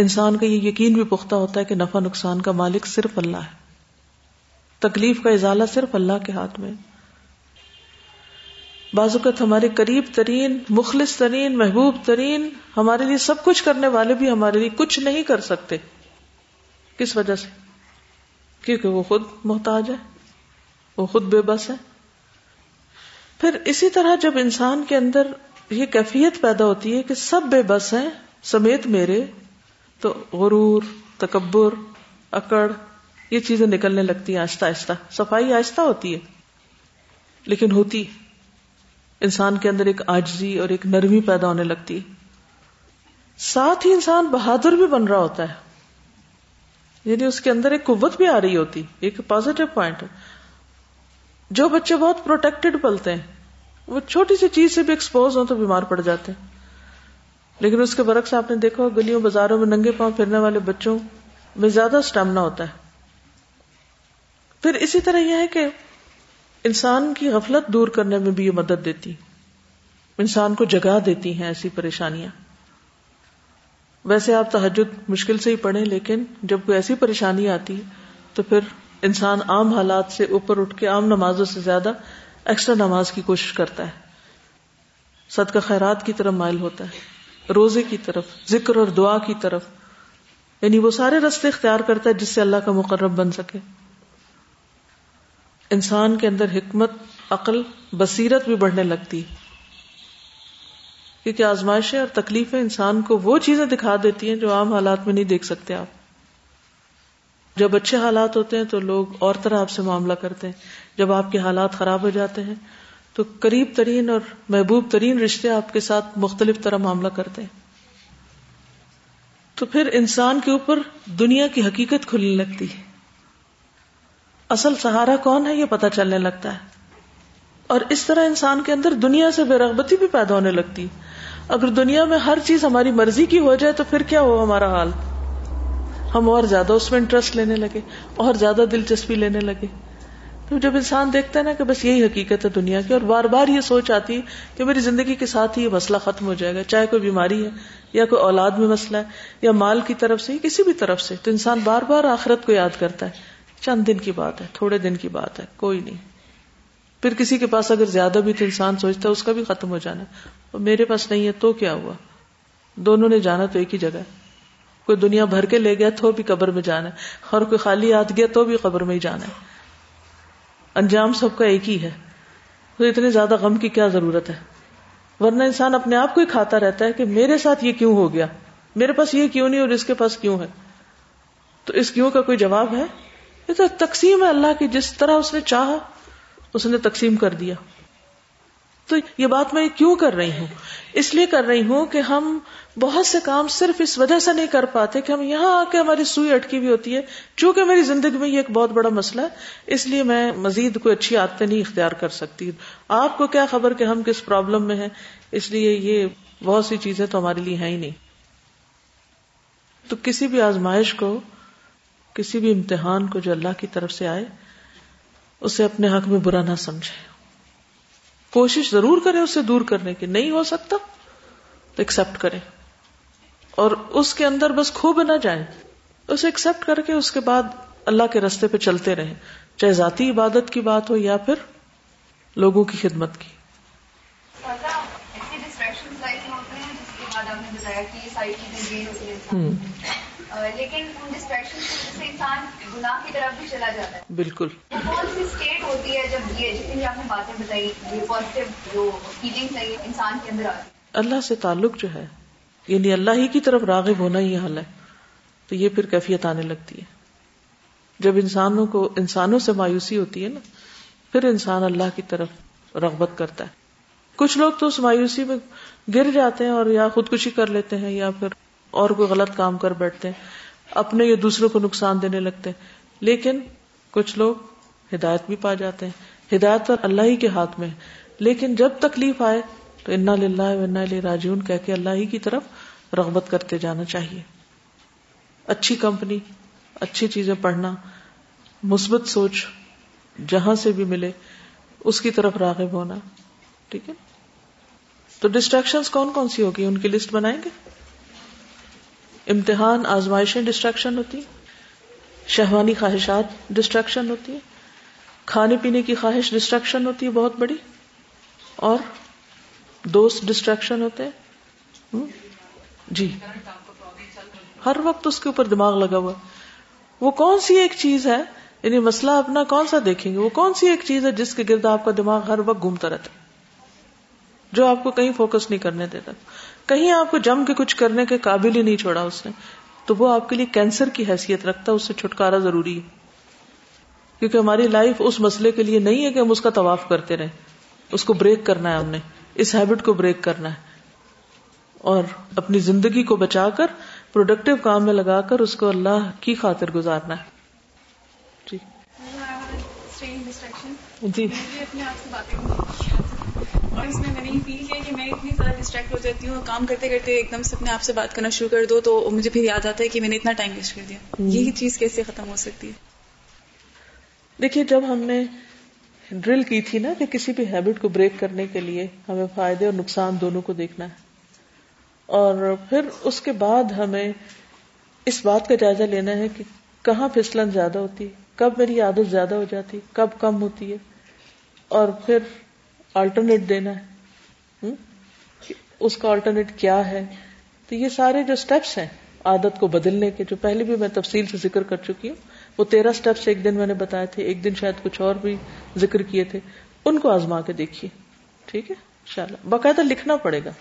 انسان کا یہ یقین بھی پختہ ہوتا ہے کہ نفع نقصان کا مالک صرف اللہ ہے, تکلیف کا ازالہ صرف اللہ کے ہاتھ میں. بعض اوقات ہمارے قریب ترین, مخلص ترین, محبوب ترین, ہمارے لیے سب کچھ کرنے والے بھی ہمارے لیے کچھ نہیں کر سکتے. کس وجہ سے؟ کیونکہ وہ خود محتاج ہے, وہ خود بے بس ہے. پھر اسی طرح جب انسان کے اندر یہ کیفیت پیدا ہوتی ہے کہ سب بے بس ہیں سمیت میرے, تو غرور, تکبر, اکڑ, یہ چیزیں نکلنے لگتی ہیں آہستہ آہستہ. صفائی آہستہ ہوتی ہے لیکن ہوتی ہے. انسان کے اندر ایک عاجزی اور ایک نرمی پیدا ہونے لگتی ہے. ساتھ ہی انسان بہادر بھی بن رہا ہوتا ہے, یعنی اس کے اندر ایک قوت بھی آ رہی ہوتی, ایک پازیٹو پوائنٹ ہے. جو بچے بہت پروٹیکٹڈ پلتے ہیں وہ چھوٹی سی چیز سے بھی ایکسپوز ہوں تو بیمار پڑ جاتے ہیں. لیکن اس کے برعکس آپ نے دیکھا گلیوں بازاروں میں ننگے پاؤں پھرنے والے بچوں میں زیادہ اسٹیمنا ہوتا ہے. پھر اسی طرح یہ ہے کہ انسان کی غفلت دور کرنے میں بھی یہ مدد دیتی, انسان کو جگا دیتی ہیں ایسی پریشانیاں. ویسے آپ تہجد مشکل سے ہی پڑھیں, لیکن جب کوئی ایسی پریشانی آتی تو پھر انسان عام حالات سے اوپر اٹھ کے عام نمازوں سے زیادہ ایکسٹرا نماز کی کوشش کرتا ہے, صدقہ خیرات کی طرف مائل ہوتا ہے, روزے کی طرف, ذکر اور دعا کی طرف, یعنی وہ سارے راستے اختیار کرتا ہے جس سے اللہ کا مقرب بن سکے. انسان کے اندر حکمت, عقل, بصیرت بھی بڑھنے لگتی, کیونکہ آزمائشیں اور تکلیفیں انسان کو وہ چیزیں دکھا دیتی ہیں جو عام حالات میں نہیں دیکھ سکتے آپ. جب اچھے حالات ہوتے ہیں تو لوگ اور طرح آپ سے معاملہ کرتے ہیں، جب آپ کے حالات خراب ہو جاتے ہیں تو قریب ترین اور محبوب ترین رشتے آپ کے ساتھ مختلف طرح معاملہ کرتے ہیں. تو پھر انسان کے اوپر دنیا کی حقیقت کھلنے لگتی ہے، اصل سہارا کون ہے یہ پتہ چلنے لگتا ہے، اور اس طرح انسان کے اندر دنیا سے بے رغبتی بھی پیدا ہونے لگتی. اگر دنیا میں ہر چیز ہماری مرضی کی ہو جائے تو پھر کیا ہو ہمارا حال، ہم اور زیادہ اس میں انٹرسٹ لینے لگے، اور زیادہ دلچسپی لینے لگے. تو جب انسان دیکھتا ہے نا کہ بس یہی حقیقت ہے دنیا کی، اور بار بار یہ سوچ آتی ہے کہ میری زندگی کے ساتھ ہی یہ مسئلہ ختم ہو جائے گا، چاہے کوئی بیماری ہے یا کوئی اولاد میں مسئلہ ہے یا مال کی طرف سے، کسی بھی طرف سے، تو انسان بار بار آخرت کو یاد کرتا ہے. چند دن کی بات ہے، تھوڑے دن کی بات ہے، کوئی نہیں. پھر کسی کے پاس اگر زیادہ بھی تو انسان سوچتا ہے اس کا بھی ختم ہو جانا، اور میرے پاس نہیں ہے تو کیا ہوا، دونوں نے جانا تو ایک ہی جگہ ہے. کوئی دنیا بھر کے لے گیا تو بھی قبر میں جانا ہے، اور کوئی خالی ہاتھ گیا تو بھی قبر میں ہی جانا ہے، انجام سب کا ایک ہی ہے. تو اتنے زیادہ غم کی کیا ضرورت ہے، ورنہ انسان اپنے آپ کو ہی کھاتا رہتا ہے کہ میرے ساتھ یہ کیوں ہو گیا، میرے پاس یہ کیوں نہیں اور اس کے پاس کیوں ہے. تو اس کیوں کا کوئی جواب ہے، یہ تو تقسیم ہے اللہ کی، جس طرح اس نے چاہا اس نے تقسیم کر دیا. تو یہ بات میں کیوں کر رہی ہوں، اس لیے کر رہی ہوں کہ ہم بہت سے کام صرف اس وجہ سے نہیں کر پاتے کہ ہم یہاں آ کے ہماری سوئی اٹکی ہوئی ہوتی ہے. چونکہ میری زندگی میں یہ ایک بہت بڑا مسئلہ ہے، اس لیے میں مزید کوئی اچھی عادتیں نہیں اختیار کر سکتی. آپ کو کیا خبر کہ ہم کس پرابلم میں ہیں، اس لیے یہ بہت سی چیزیں تو ہمارے لیے ہیں ہی نہیں. تو کسی بھی آزمائش کو، کسی بھی امتحان کو جو اللہ کی طرف سے آئے، اسے اپنے حق میں برا نہ سمجھے. کوشش ضرور کریں اسے دور کرنے کی، نہیں ہو سکتا تو ایکسپٹ کریں اور اس کے اندر بس کھو نہ جائیں، اسے ایکسپٹ کر کے اس کے بعد اللہ کے راستے پہ چلتے رہیں، چاہے ذاتی عبادت کی بات ہو یا پھر لوگوں کی خدمت کی. لیکن ان ڈسٹریکشن سے انسان گناہ کی طرف بھی چلا جاتا ہے. بالکل. کون سی اسٹیٹ ہوتی ہے جب یہ جتنی آپ نے باتیں بتائی، یہ پازیٹیو جو فیلنگز ہیں انسان کے اندر آتی ہے؟ اللہ سے تعلق جو ہے، یعنی اللہ ہی کی طرف راغب ہونا ہی حال ہے، تو یہ پھر کیفیت آنے لگتی ہے. جب انسانوں سے مایوسی ہوتی ہے نا، پھر انسان اللہ کی طرف رغبت کرتا ہے. کچھ لوگ تو اس مایوسی میں گر جاتے ہیں اور یا خودکشی کر لیتے ہیں یا پھر اور کوئی غلط کام کر بیٹھتے ہیں، اپنے یا دوسروں کو نقصان دینے لگتے ہیں. لیکن کچھ لوگ ہدایت بھی پا جاتے ہیں، ہدایت اور اللہ ہی کے ہاتھ میں ہے. لیکن جب تکلیف آئے تو انا للہ و انا الیہ راجعون کہہ کے اللہ ہی کی طرف رغبت کرتے جانا چاہیے. اچھی کمپنی، اچھی چیزیں پڑھنا، مثبت سوچ جہاں سے بھی ملے اس کی طرف راغب ہونا. ٹھیک ہے، تو ڈسٹریکشنز کون کون سی ہوگی، ان کی لسٹ بنائیں گے؟ امتحان، آزمائشیں ڈسٹریکشن ہوتی ہیں، شہوانی خواہشات ڈسٹریکشن ہوتی ہیں، کھانے پینے کی خواہش ڈسٹریکشن ہوتی ہے بہت بڑی، اور دوست ڈسٹریکشن ہوتے ہیں. جی، ہر وقت اس کے اوپر دماغ لگا ہوا. وہ کون سی ایک چیز ہے، یعنی مسئلہ اپنا کون سا دیکھیں گے، وہ کون سی ایک چیز ہے جس کے گرد آپ کا دماغ ہر وقت گھومتا رہتا ہے، جو آپ کو کہیں فوکس نہیں کرنے دیتا، کہیں آپ کو جم کے کچھ کرنے کے قابل ہی نہیں چھوڑا اس نے. تو وہ آپ کے لیے کینسر کی حیثیت رکھتا ہے، اس سے چھٹکارا ضروری ہے. کیونکہ ہماری لائف اس مسئلے کے لیے نہیں ہے کہ ہم اس کا طواف کرتے رہیں، اس کو بریک کرنا ہے، ہم نے اس ہیبٹ کو بریک کرنا ہے اور اپنی زندگی کو بچا کر پروڈکٹیو کام میں لگا کر اس کو اللہ کی خاطر گزارنا ہے. جی جی، اور اس میں نے فیل کیا کہ میں اتنی زیادہ ڈسٹریکٹ ہو جاتی ہوں، کام کرتے کرتے ایک دم سے اپنے آپ سے بات کرنا شروع کر دو تو مجھے پھر یاد آتا ہے کہ میں نے اتنا ٹائم ویسٹ کر دیا. یہی چیز کیسے ختم ہو سکتی ہے؟ دیکھیے، جب ہم نے ڈرل کی تھی نا کہ کسی بھی ہیبٹ کو بریک کرنے کے لیے ہمیں فائدے اور نقصان دونوں کو دیکھنا ہے، اور پھر اس کے بعد ہمیں اس بات کا جائزہ لینا ہے کہ کہاں پھسلن زیادہ ہوتی، کب میری عادت زیادہ ہو جاتی، کب کم ہوتی ہے، اور پھر آلٹرنیٹ دینا ہے، اس کا آلٹرنیٹ کیا ہے. تو یہ سارے جو سٹیپس ہیں عادت کو بدلنے کے، جو پہلے بھی میں تفصیل سے ذکر کر چکی ہوں، وہ 13 سٹیپس ایک دن میں نے بتائے تھے، ایک دن شاید کچھ اور بھی ذکر کیے تھے، ان کو آزما کے دیکھیے. ٹھیک ہے، انشاءاللہ باقاعدہ لکھنا پڑے گا.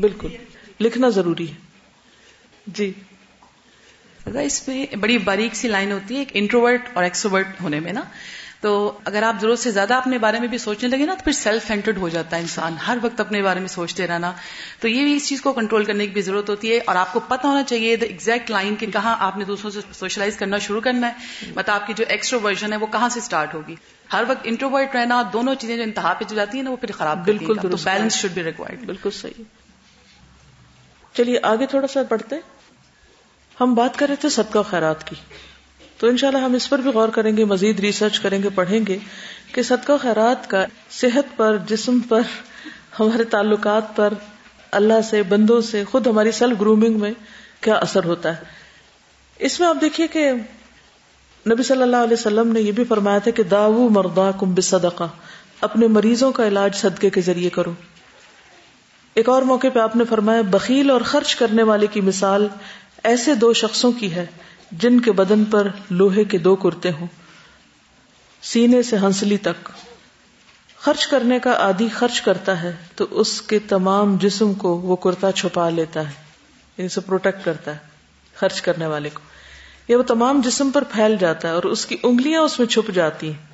بالکل لکھنا ضروری ہے. جی اس میں بڑی باریک سی لائن ہوتی ہے ایک انٹروورٹ اور ایکسٹروورٹ ہونے میں نا. تو اگر آپ ضرورت سے زیادہ اپنے بارے میں بھی سوچنے لگے نا تو پھر سیلف سینٹرڈ ہو جاتا ہے انسان, ہر وقت اپنے بارے میں سوچتے رہنا. تو یہ اس چیز کو کنٹرول کرنے کی بھی ضرورت ہوتی ہے, اور آپ کو پتہ ہونا چاہیے دا ایگزیکٹ لائن کہ کہاں آپ نے دوسروں سے سوشلائز کرنا شروع کرنا ہے, مطلب آپ کی جو ایکسٹروورژن ہے وہ کہاں سے سٹارٹ ہوگی. ہر وقت انٹروورٹ رہنا, دونوں چیزیں جو انتہا پہ چلی جاتی ہیں نا وہ پھر خراب کرتی ہیں. تو بیلنس شوڈ بی ریکوائرڈ. بالکل صحیح. چلیے آگے تھوڑا سا بڑھتے. ہم بات کر رہے تھے صدقہ خیرات کی, تو انشاءاللہ ہم اس پر بھی غور کریں گے, مزید ریسرچ کریں گے, پڑھیں گے کہ صدقہ خیرات کا صحت پر, جسم پر, ہمارے تعلقات پر, اللہ سے, بندوں سے, خود ہماری سیلف گرومنگ میں کیا اثر ہوتا ہے. اس میں آپ دیکھیے کہ نبی صلی اللہ علیہ وسلم نے یہ بھی فرمایا تھا کہ داوو مرضاکم بالصدقہ, اپنے مریضوں کا علاج صدقے کے ذریعے کرو. ایک اور موقع پہ آپ نے فرمایا بخیل اور خرچ کرنے والے کی مثال ایسے دو شخصوں کی ہے جن کے بدن پر لوہے کے دو کرتے ہوں, سینے سے ہنسلی تک. خرچ کرنے کا عادی خرچ کرتا ہے تو اس کے تمام جسم کو وہ کرتا چھپا لیتا ہے, یعنی اسے پروٹیکٹ کرتا ہے خرچ کرنے والے کو, یہ وہ تمام جسم پر پھیل جاتا ہے اور اس کی انگلیاں اس میں چھپ جاتی ہیں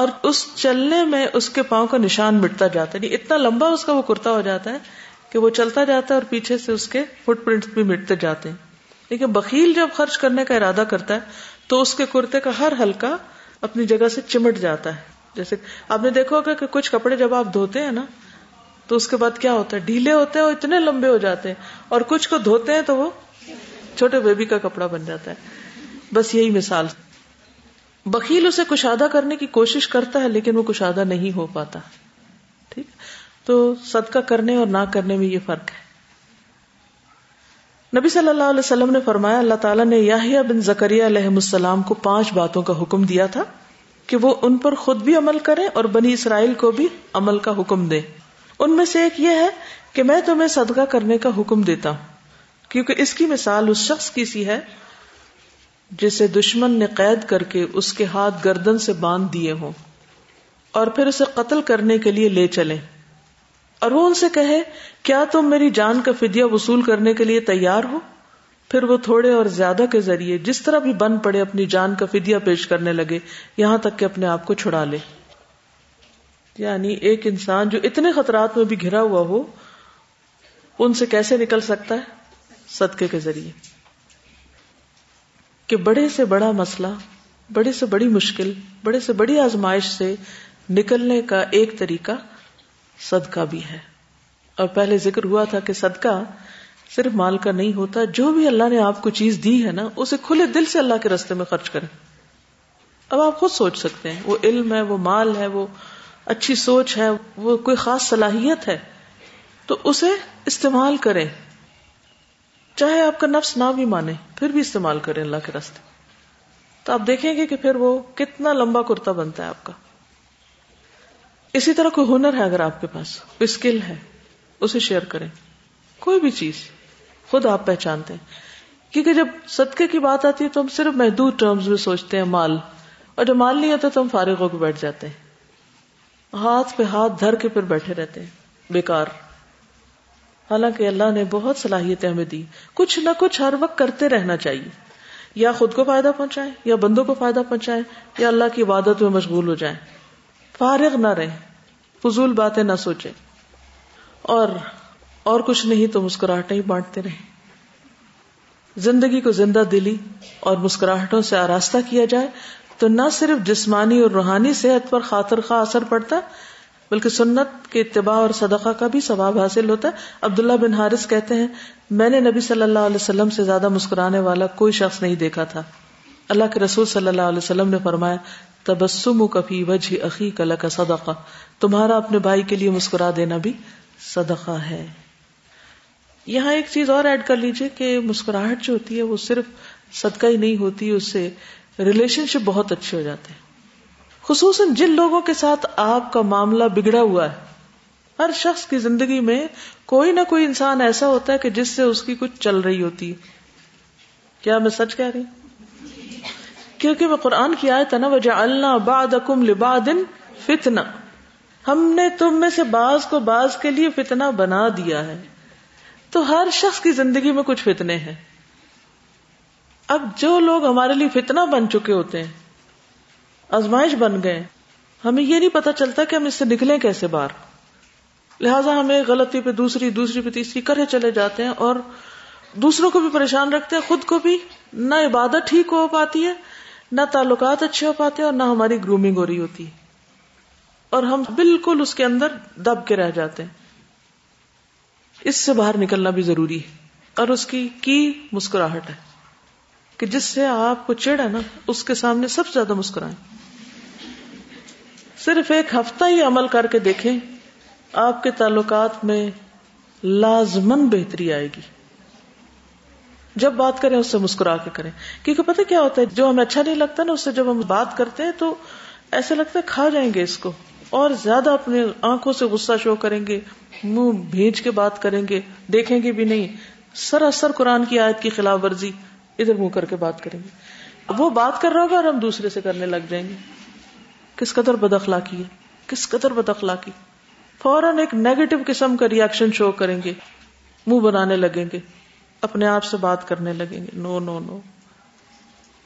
اور اس چلنے میں اس کے پاؤں کا نشان مٹتا جاتا ہے. اتنا لمبا اس کا وہ کرتا ہو جاتا ہے کہ وہ چلتا جاتا ہے اور پیچھے سے اس کے فٹ پرنٹس بھی مٹتے جاتے ہیں. لیکن بخیل جب خرچ کرنے کا ارادہ کرتا ہے تو اس کے کرتے کا ہر حلقہ اپنی جگہ سے چمٹ جاتا ہے. جیسے آپ نے دیکھا ہوگا کہ کچھ کپڑے جب آپ دھوتے ہیں نا تو اس کے بعد کیا ہوتا ہے, ڈھیلے ہوتے ہیں اور اتنے لمبے ہو جاتے ہیں, اور کچھ کو دھوتے ہیں تو وہ چھوٹے بیبی کا کپڑا بن جاتا ہے. بس یہی مثال, بخیل اسے کشادہ کرنے کی کوشش کرتا ہے لیکن وہ کشادہ نہیں ہو پاتا. ٹھیک, تو صدقہ کرنے اور نہ کرنے میں یہ فرق ہے. نبی صلی اللہ علیہ وسلم نے فرمایا اللہ تعالیٰ نے یحییٰ بن زکریا علیہ السلام کو 5 باتوں کا حکم دیا تھا کہ وہ ان پر خود بھی عمل کریں اور بنی اسرائیل کو بھی عمل کا حکم دیں. ان میں سے ایک یہ ہے کہ میں تمہیں صدقہ کرنے کا حکم دیتا ہوں, کیونکہ اس کی مثال اس شخص کی سی ہے جسے دشمن نے قید کر کے اس کے ہاتھ گردن سے باندھ دیے ہوں اور پھر اسے قتل کرنے کے لیے لے چلیں, اور وہ ان سے کہے کیا تم میری جان کا فدیہ وصول کرنے کے لیے تیار ہو؟ پھر وہ تھوڑے اور زیادہ کے ذریعے جس طرح بھی بن پڑے اپنی جان کا فدیہ پیش کرنے لگے, یہاں تک کہ اپنے آپ کو چھڑا لے. یعنی ایک انسان جو اتنے خطرات میں بھی گھرا ہوا ہو ان سے کیسے نکل سکتا ہے؟ صدقے کے ذریعے. کہ بڑے سے بڑا مسئلہ, بڑے سے بڑی مشکل, بڑے سے بڑی آزمائش سے نکلنے کا ایک طریقہ صدقہ بھی ہے. اور پہلے ذکر ہوا تھا کہ صدقہ صرف مال کا نہیں ہوتا, جو بھی اللہ نے آپ کو چیز دی ہے نا اسے کھلے دل سے اللہ کے راستے میں خرچ کریں. اب آپ خود سوچ سکتے ہیں, وہ علم ہے, وہ مال ہے, وہ اچھی سوچ ہے, وہ کوئی خاص صلاحیت ہے, تو اسے استعمال کریں. چاہے آپ کا نفس نہ بھی مانے پھر بھی استعمال کریں اللہ کے راستے, تو آپ دیکھیں گے کہ پھر وہ کتنا لمبا کرتا بنتا ہے آپ کا. اسی طرح کوئی ہنر ہے اگر آپ کے پاس, کوئی اسکل ہے, اسے شیئر کریں. کوئی بھی چیز خود آپ پہچانتے ہیں, کیونکہ جب صدقے کی بات آتی ہے تو ہم صرف محدود ٹرمز میں سوچتے ہیں مال, اور جب مال نہیں ہوتا تو ہم فارغ ہو کے بیٹھ جاتے ہیں, ہاتھ پہ ہاتھ دھر کے پھر بیٹھے رہتے ہیں بیکار. حالانکہ اللہ نے بہت صلاحیتیں ہمیں دی, کچھ نہ کچھ ہر وقت کرتے رہنا چاہیے, یا خود کو فائدہ پہنچائیں, یا بندوں کو فائدہ پہنچائیں, یا اللہ کی عبادت میں مشغول ہو جائیں. فارغ نہ رہیں, فضول باتیں نہ سوچیں, اور کچھ نہیں تو مسکراہٹیں ہی بانٹتے رہیں. زندگی کو زندہ دلی اور مسکراہٹوں سے آراستہ کیا جائے تو نہ صرف جسمانی اور روحانی صحت پر خاطر خواہ اثر پڑتا بلکہ سنت کے اتباع اور صدقہ کا بھی ثواب حاصل ہوتا ہے. عبداللہ بن حارث کہتے ہیں میں نے نبی صلی اللہ علیہ وسلم سے زیادہ مسکرانے والا کوئی شخص نہیں دیکھا تھا. اللہ کے رسول صلی اللہ علیہ وسلم نے فرمایا تبسمک فی وجہ اخیک لک صدقہ, تمہارا اپنے بھائی کے لیے مسکرا دینا بھی صدقہ ہے. یہاں ایک چیز اور ایڈ کر لیجئے کہ مسکراہٹ جو ہوتی ہے وہ صرف صدقہ ہی نہیں ہوتی, اس سے ریلیشن شپ بہت اچھے ہو جاتے ہیں, خصوصاً جن لوگوں کے ساتھ آپ کا معاملہ بگڑا ہوا ہے. ہر شخص کی زندگی میں کوئی نہ کوئی انسان ایسا ہوتا ہے کہ جس سے اس کی کچھ چل رہی ہوتی ہے. کیا میں سچ کہہ رہی ہوں؟ کیونکہ وہ قرآن کی آیت ہے نا وَجَعَلْنَا بَعْدَكُمْ لِبَعْدٍ فِتْنَةً, ہم نے تم میں سے بعض کو بعض کے لیے فتنہ بنا دیا ہے. تو ہر شخص کی زندگی میں کچھ فتنے ہیں, اب جو لوگ ہمارے لیے فتنہ بن چکے ہوتے ہیں, آزمائش بن گئے, ہمیں یہ نہیں پتا چلتا کہ ہم اس سے نکلیں کیسے باہر, لہٰذا ہمیں غلطی پہ دوسری پہ تیسری کرے چلے جاتے ہیں اور دوسروں کو بھی پریشان رکھتے ہیں, خود کو بھی. نہ عبادت ٹھیک ہو پاتی ہے, نہ تعلقات اچھے ہو پاتے ہیں, اور نہ ہماری گرومنگ ہو رہی ہوتی ہے, اور ہم بالکل اس کے اندر دب کے رہ جاتے ہیں. اس سے باہر نکلنا بھی ضروری ہے, اور اس کی مسکراہٹ ہے کہ جس سے آپ کو چڑ ہے نا, اس کے سامنے سب سے زیادہ مسکرائیں. صرف ایک ہفتہ ہی عمل کر کے دیکھیں, آپ کے تعلقات میں لازمن بہتری آئے گی. جب بات کریں اس سے مسکرا کے کریں, کیونکہ پتہ کیا ہوتا ہے, جو ہمیں اچھا نہیں لگتا نا, اس سے جب ہم بات کرتے ہیں تو ایسا لگتا ہے کھا جائیں گے اس کو, اور زیادہ اپنے آنکھوں سے غصہ شو کریں گے, منہ بھیج کے بات کریں گے, دیکھیں گے بھی نہیں, سراسر قرآن کی آیت کی خلاف ورزی, ادھر منہ کر کے بات کریں گے. وہ بات کر رہا ہوگا اور ہم دوسرے سے کرنے لگ جائیں گے. کس قدر بد اخلاقی. فوراً ایک نیگیٹو قسم کا ری ایکشن شو کریں گے, منہ بنانے لگیں گے, اپنے آپ سے بات کرنے لگیں گے. نو.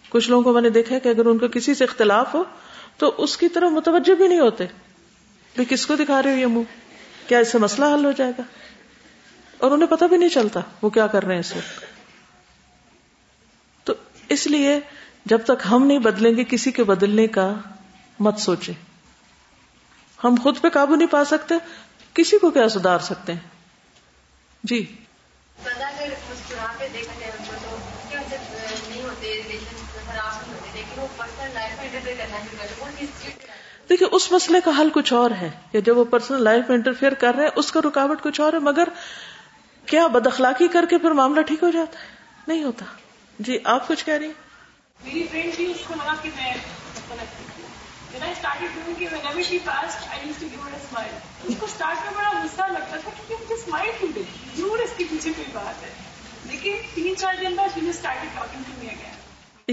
کچھ لوگوں کو میں نے دیکھا ہے کہ اگر ان کا کسی سے اختلاف ہو تو اس کی طرف متوجہ بھی نہیں ہوتے, بھی کس کو دکھا رہے ہو یہ منہ, کیا اس سے مسئلہ حل ہو جائے گا, اور انہیں پتہ بھی نہیں چلتا وہ کیا کر رہے ہیں اس وقت. تو اس لیے جب تک ہم نہیں بدلیں گے, کسی کے بدلنے کا مت سوچیں. ہم خود پہ قابو نہیں پا سکتے, کسی کو کیا سدھار سکتے ہیں. جی دیکھیے, اس مسئلے کا حل کچھ اور ہے, کہ جب وہ پرسنل لائف میں انٹرفیئر کر رہے ہیں اس کا رکاوٹ کچھ اور ہے, مگر کیا بد اخلاقی کر کے پھر معاملہ ٹھیک ہو جاتا ہے؟ نہیں ہوتا. جی آپ کچھ کہہ رہی ہیں. میری فرینڈ تھی, اس کو لگا کہ میں When I started doing it, whenever she passed, I used to give her a smile. اس کو start میں بڑا غصہ لگتا تھا کہ مجھے smile کیوں دے, ضرور اس کے پیچھے کوئی بات ہے, لیکن 3-4 دن بعد she just started talking to me again.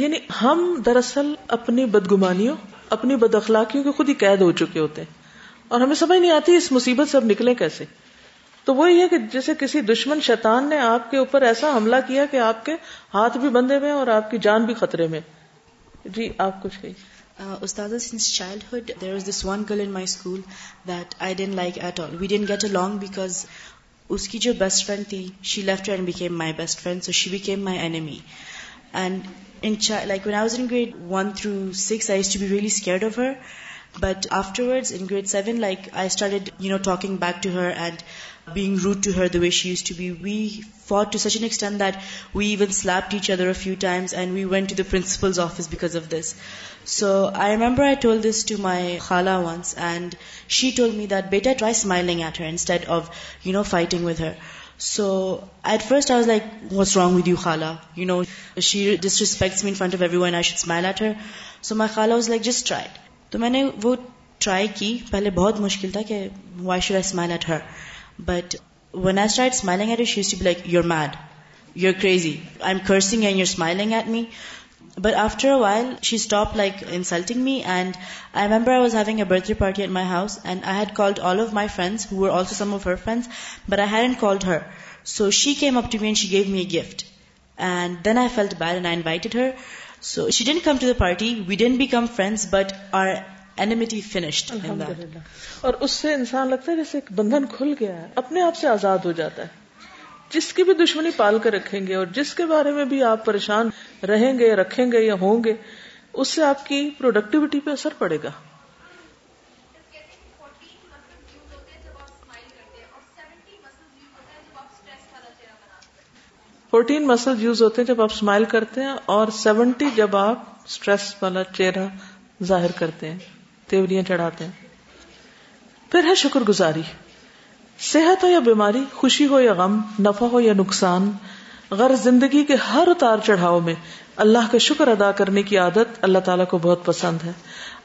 یعنی ہم دراصل اپنی بدگمانیوں, اپنی بد اخلاقیوں کے خود ہی قید ہو چکے ہوتے ہیں, اور ہمیں سمجھ نہیں آتی اس مصیبت سے اب نکلیں کیسے. تو وہی ہے کہ جیسے کسی دشمن شیطان نے آپ کے اوپر ایسا حملہ کیا کہ آپ کے ہاتھ بھی بندھے ہوئے ہیں اور آپ کی جان بھی خطرے میں. جی آپ کچھ کہیے. Ustaza, since childhood there was this one girl in my school that I didn't like at all. We didn't get along because uski jo best friend thi, she left her and became my best friend, so she became my enemy. And when I was in grade 1 through 6, I used to be really scared of her, but afterwards in grade 7, I started talking back to her and being rude to her the way she used to be. We fought to such an extent that we even slapped each other a few times, and we went to the principal's office because of this. So I remember I told this to my khala once, and she told me that, beta, try smiling at her instead of fighting with her. So at first I was like, what's wrong with you, khala? She disrespects me in front of everyone, I should smile at her. So my khala was like, just try it. So maine wo try ki, pehle bahut mushkil tha ki why should I smile at her. But when I started smiling at her, she used to be like, you're mad, you're crazy, I'm cursing and you're smiling at me. But after a while, she stopped insulting me, and I remember I was having a birthday party at my house, and I had called all of my friends who were also some of her friends, but I hadn't called her. So she came up to me and she gave me a gift. And then I felt bad and I invited her. So she didn't come to the party, we didn't become friends, but our enmity finished in that. اور اس سے انسان لگتا ہے جیسے ایک بندھن کھل گیا ہے, اپنے آپ سے آزاد ہو جاتا ہے. جس کی بھی دشمنی پال کر رکھیں گے اور جس کے بارے میں بھی آپ پریشان رہیں گے, رکھیں گے یا ہوں گے, اس سے آپ کی پروڈکٹیوٹی پہ اثر پڑے گا. فورٹین مسلز یوز ہوتے ہیں جب آپ اسمائل کرتے ہیں, اور 70 جب آپ سٹریس والا چہرہ ظاہر کرتے ہیں, تیوریاں چڑھاتے ہیں. پھر ہے شکر گزاری. صحت ہو یا بیماری, خوشی ہو یا غم, نفع ہو یا نقصان, غرض زندگی کے ہر اتار چڑھاؤ میں اللہ کا شکر ادا کرنے کی عادت اللہ تعالیٰ کو بہت پسند ہے.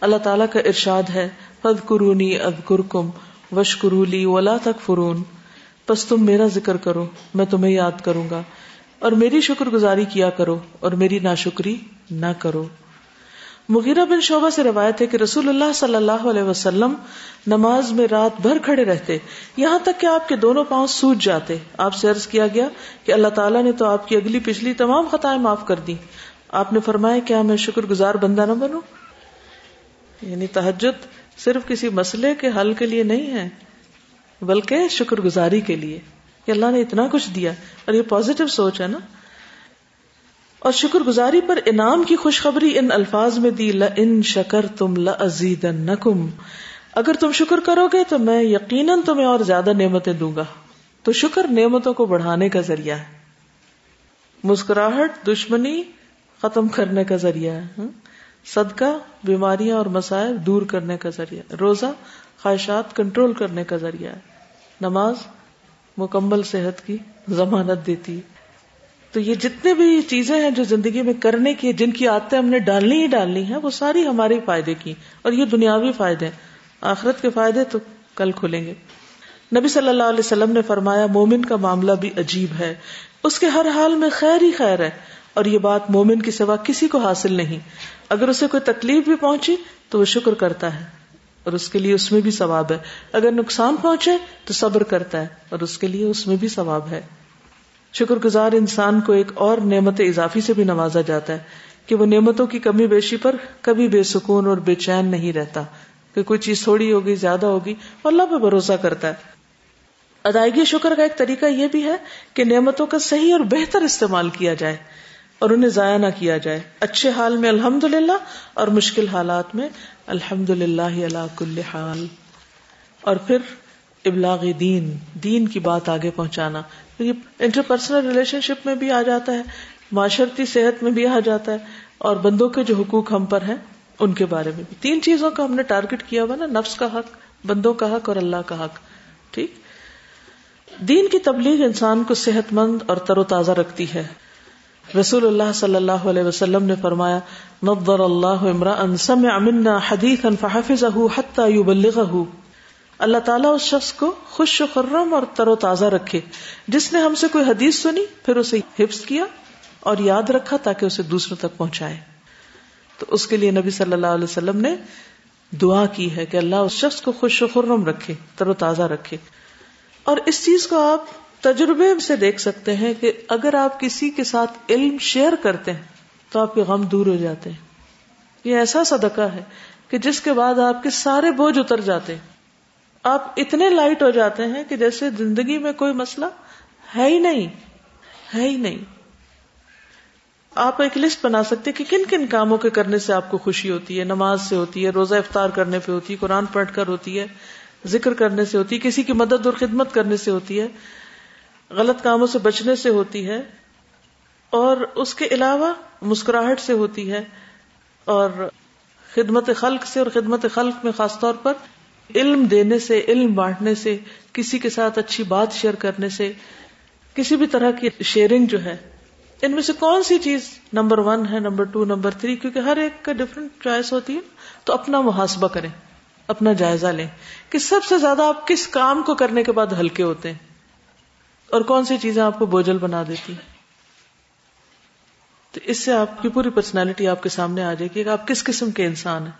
اللہ تعالیٰ کا ارشاد ہے, فذکرونی اذکرکم واشکروا لی ولا تکفرون, پس تم میرا ذکر کرو میں تمہیں یاد کروں گا, اور میری شکر گزاری کیا کرو اور میری ناشکری نہ کرو. مغیرہ بن شعبہ سے روایت ہے کہ رسول اللہ صلی اللہ علیہ وسلم نماز میں رات بھر کھڑے رہتے, یہاں تک کہ آپ کے دونوں پاؤں سوج جاتے. آپ سے عرض کیا گیا کہ اللہ تعالیٰ نے تو آپ کی اگلی پچھلی تمام خطائیں معاف کر دی, آپ نے فرمایا کیا میں شکر گزار بندہ نہ بنوں؟ یعنی تہجد صرف کسی مسئلے کے حل کے لیے نہیں ہے بلکہ شکر گزاری کے لیے کہ اللہ نے اتنا کچھ دیا. اور یہ پازیٹو سوچ ہے نا. اور شکر گزاری پر انعام کی خوشخبری ان الفاظ میں دی، لئن شکرتم لأزیدنکم، اگر تم شکر کرو گے تو میں یقیناً تمہیں اور زیادہ نعمتیں دوں گا. تو شکر نعمتوں کو بڑھانے کا ذریعہ ہے، مسکراہٹ دشمنی ختم کرنے کا ذریعہ ہے، صدقہ بیماریاں اور مسائل دور کرنے کا ذریعہ، روزہ خواہشات کنٹرول کرنے کا ذریعہ ہے، نماز مکمل صحت کی ضمانت دیتی ہے. تو یہ جتنے بھی چیزیں ہیں جو زندگی میں کرنے کی، جن کی عادتیں ہم نے ڈالنی ہی ڈالنی ہیں، وہ ساری ہمارے فائدے کی، اور یہ دنیاوی فائدے ہیں. آخرت کے فائدے تو کل کھلیں گے. نبی صلی اللہ علیہ وسلم نے فرمایا مومن کا معاملہ بھی عجیب ہے، اس کے ہر حال میں خیر ہی خیر ہے، اور یہ بات مومن کے سوا کسی کو حاصل نہیں. اگر اسے کوئی تکلیف بھی پہنچی تو وہ شکر کرتا ہے اور اس کے لیے اس میں بھی ثواب ہے، اگر نقصان پہنچے تو صبر کرتا ہے اور اس کے لیے اس میں بھی ثواب ہے. شکر گزار انسان کو ایک اور نعمت اضافی سے بھی نوازا جاتا ہے کہ وہ نعمتوں کی کمی بیشی پر کبھی بے سکون اور بے چین نہیں رہتا کہ کوئی چیز تھوڑی ہوگی زیادہ ہوگی، اللہ پہ بھروسہ کرتا ہے. ادائیگی شکر کا ایک طریقہ یہ بھی ہے کہ نعمتوں کا صحیح اور بہتر استعمال کیا جائے اور انہیں ضائع نہ کیا جائے. اچھے حال میں الحمدللہ اور مشکل حالات میں الحمدللہ علی کل حال. اور پھر ابلاغ دین، دین کی بات آگے پہنچانا، یہ انٹرپرسنل ریلیشن شپ میں بھی آ جاتا ہے، معاشرتی صحت میں بھی آ جاتا ہے، اور بندوں کے جو حقوق ہم پر ہیں ان کے بارے میں بھی. تین چیزوں کا ہم نے ٹارگٹ کیا ہوا نا، نفس کا حق، بندوں کا حق اور اللہ کا حق. ٹھیک، دین کی تبلیغ انسان کو صحت مند اور تر و تازہ رکھتی ہے. رسول اللہ صلی اللہ علیہ وسلم نے فرمایا نضر اللہ امرأ سمع منا حدیثا فحفظه حتى يبلغه، اللہ تعالیٰ اس شخص کو خوش و خرم اور تر و تازہ رکھے جس نے ہم سے کوئی حدیث سنی پھر اسے حفظ کیا اور یاد رکھا تاکہ اسے دوسروں تک پہنچائے. تو اس کے لیے نبی صلی اللہ علیہ وسلم نے دعا کی ہے کہ اللہ اس شخص کو خوش و خرم رکھے، تر و تازہ رکھے. اور اس چیز کو آپ تجربے سے دیکھ سکتے ہیں کہ اگر آپ کسی کے ساتھ علم شیئر کرتے ہیں تو آپ کے غم دور ہو جاتے ہیں. یہ ایسا صدقہ ہے کہ جس کے بعد آپ کے سارے بوجھ اتر جاتے ہیں، آپ اتنے لائٹ ہو جاتے ہیں کہ جیسے زندگی میں کوئی مسئلہ ہے ہی نہیں. آپ ایک لسٹ بنا سکتے کہ کن کن کاموں کے کرنے سے آپ کو خوشی ہوتی ہے. نماز سے ہوتی ہے، روزہ افطار کرنے پہ ہوتی ہے، قرآن پڑھ کر ہوتی ہے، ذکر کرنے سے ہوتی ہے، کسی کی مدد اور خدمت کرنے سے ہوتی ہے، غلط کاموں سے بچنے سے ہوتی ہے، اور اس کے علاوہ مسکراہٹ سے ہوتی ہے، اور خدمت خلق سے، اور خدمت خلق میں خاص طور پر علم دینے سے، علم بانٹنے سے، کسی کے ساتھ اچھی بات شیئر کرنے سے، کسی بھی طرح کی شیئرنگ جو ہے. ان میں سے کون سی چیز نمبر 1 ہے، نمبر 2، نمبر 3؟ کیونکہ ہر ایک کا ڈفرینٹ چوائس ہوتی ہے. تو اپنا محاسبہ کریں، اپنا جائزہ لیں کہ سب سے زیادہ آپ کس کام کو کرنے کے بعد ہلکے ہوتے ہیں اور کون سی چیزیں آپ کو بوجھل بنا دیتی. تو اس سے آپ کی پوری پرسنالٹی آپ کے سامنے آ جائے گی کہ آپ کس قسم کے انسان ہیں.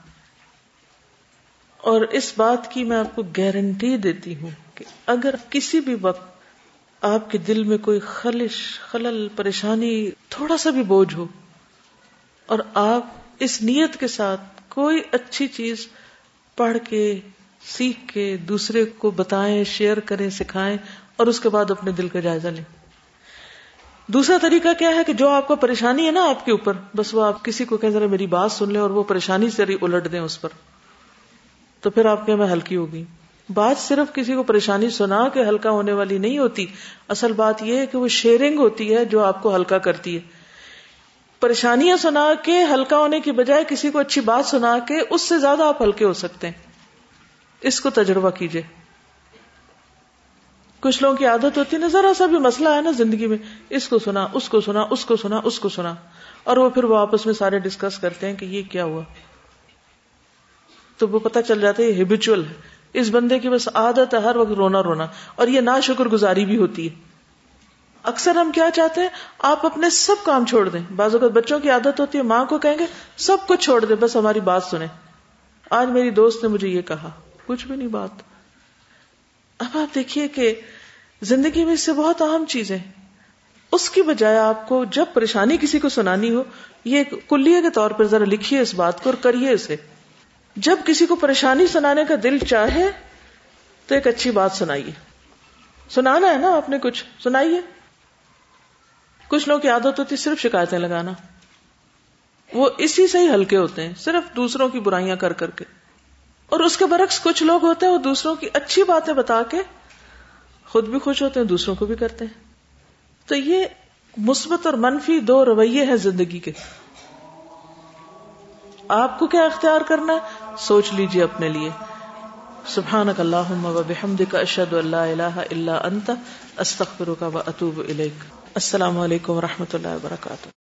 اور اس بات کی میں آپ کو گارنٹی دیتی ہوں کہ اگر کسی بھی وقت آپ کے دل میں کوئی خلل، پریشانی، تھوڑا سا بھی بوجھ ہو، اور آپ اس نیت کے ساتھ کوئی اچھی چیز پڑھ کے، سیکھ کے، دوسرے کو بتائیں، شیئر کریں، سکھائیں، اور اس کے بعد اپنے دل کا جائزہ لیں. دوسرا طریقہ کیا ہے کہ جو آپ کو پریشانی ہے نا آپ کے اوپر، بس وہ آپ کسی کو کہیں ذرا میری بات سن لیں اور وہ پریشانی سے الٹ دیں اس پر، تو پھر آپ کے میں ہلکی ہوگی. بات صرف کسی کو پریشانی سنا کے ہلکا ہونے والی نہیں ہوتی، اصل بات یہ ہے کہ وہ شیئرنگ ہوتی ہے جو آپ کو ہلکا کرتی ہے. پریشانیاں سنا کے ہلکا ہونے کی بجائے کسی کو اچھی بات سنا کے اس سے زیادہ آپ ہلکے ہو سکتے ہیں. اس کو تجربہ کیجئے. کچھ لوگوں کی عادت ہوتی ہے نا، ذرا سا بھی مسئلہ ہے نا زندگی میں، اس کو سنا، اور وہ پھر وہ آپس میں سارے ڈسکس کرتے ہیں کہ یہ کیا ہوا. تو وہ پتہ چل جاتا ہے یہ ہیبیچول ہے، اس بندے کی بس عادت ہے ہر وقت رونا. اور یہ نا شکر گزاری بھی ہوتی ہے. اکثر ہم کیا چاہتے ہیں، آپ اپنے سب کام چھوڑ دیں. بعض اوقات بچوں کی عادت ہوتی ہے، ماں کو کہیں گے سب کچھ چھوڑ دیں بس ہماری بات سنیں. آج میری دوست نے مجھے یہ کہا، کچھ بھی نہیں بات. اب آپ دیکھیے کہ زندگی میں اس سے بہت اہم چیزیں، اس کی بجائے آپ کو جب پریشانی کسی کو سنانی ہو، یہ کلیہ کے طور پر ذرا لکھیے اس بات کو اور کریے اسے، جب کسی کو پریشانی سنانے کا دل چاہے تو ایک اچھی بات سنائیے. سنانا ہے نا آپ نے، کچھ سنائیے. کچھ لوگوں کی عادت ہوتی صرف شکایتیں لگانا، وہ اسی سے ہی ہلکے ہوتے ہیں، صرف دوسروں کی برائیاں کر کر کے. اور اس کے برعکس کچھ لوگ ہوتے ہیں وہ دوسروں کی اچھی باتیں بتا کے خود بھی خوش ہوتے ہیں، دوسروں کو بھی کرتے ہیں. تو یہ مثبت اور منفی دو رویے ہیں زندگی کے. آپ کو کیا اختیار کرنا ہے سوچ لیجئے اپنے لیے. سبحانک اللہم و بحمدک، اشہد ان لا الہ الا انت، استغفرک و اتوب الیک. السلام علیکم و رحمۃ اللہ وبرکاتہ.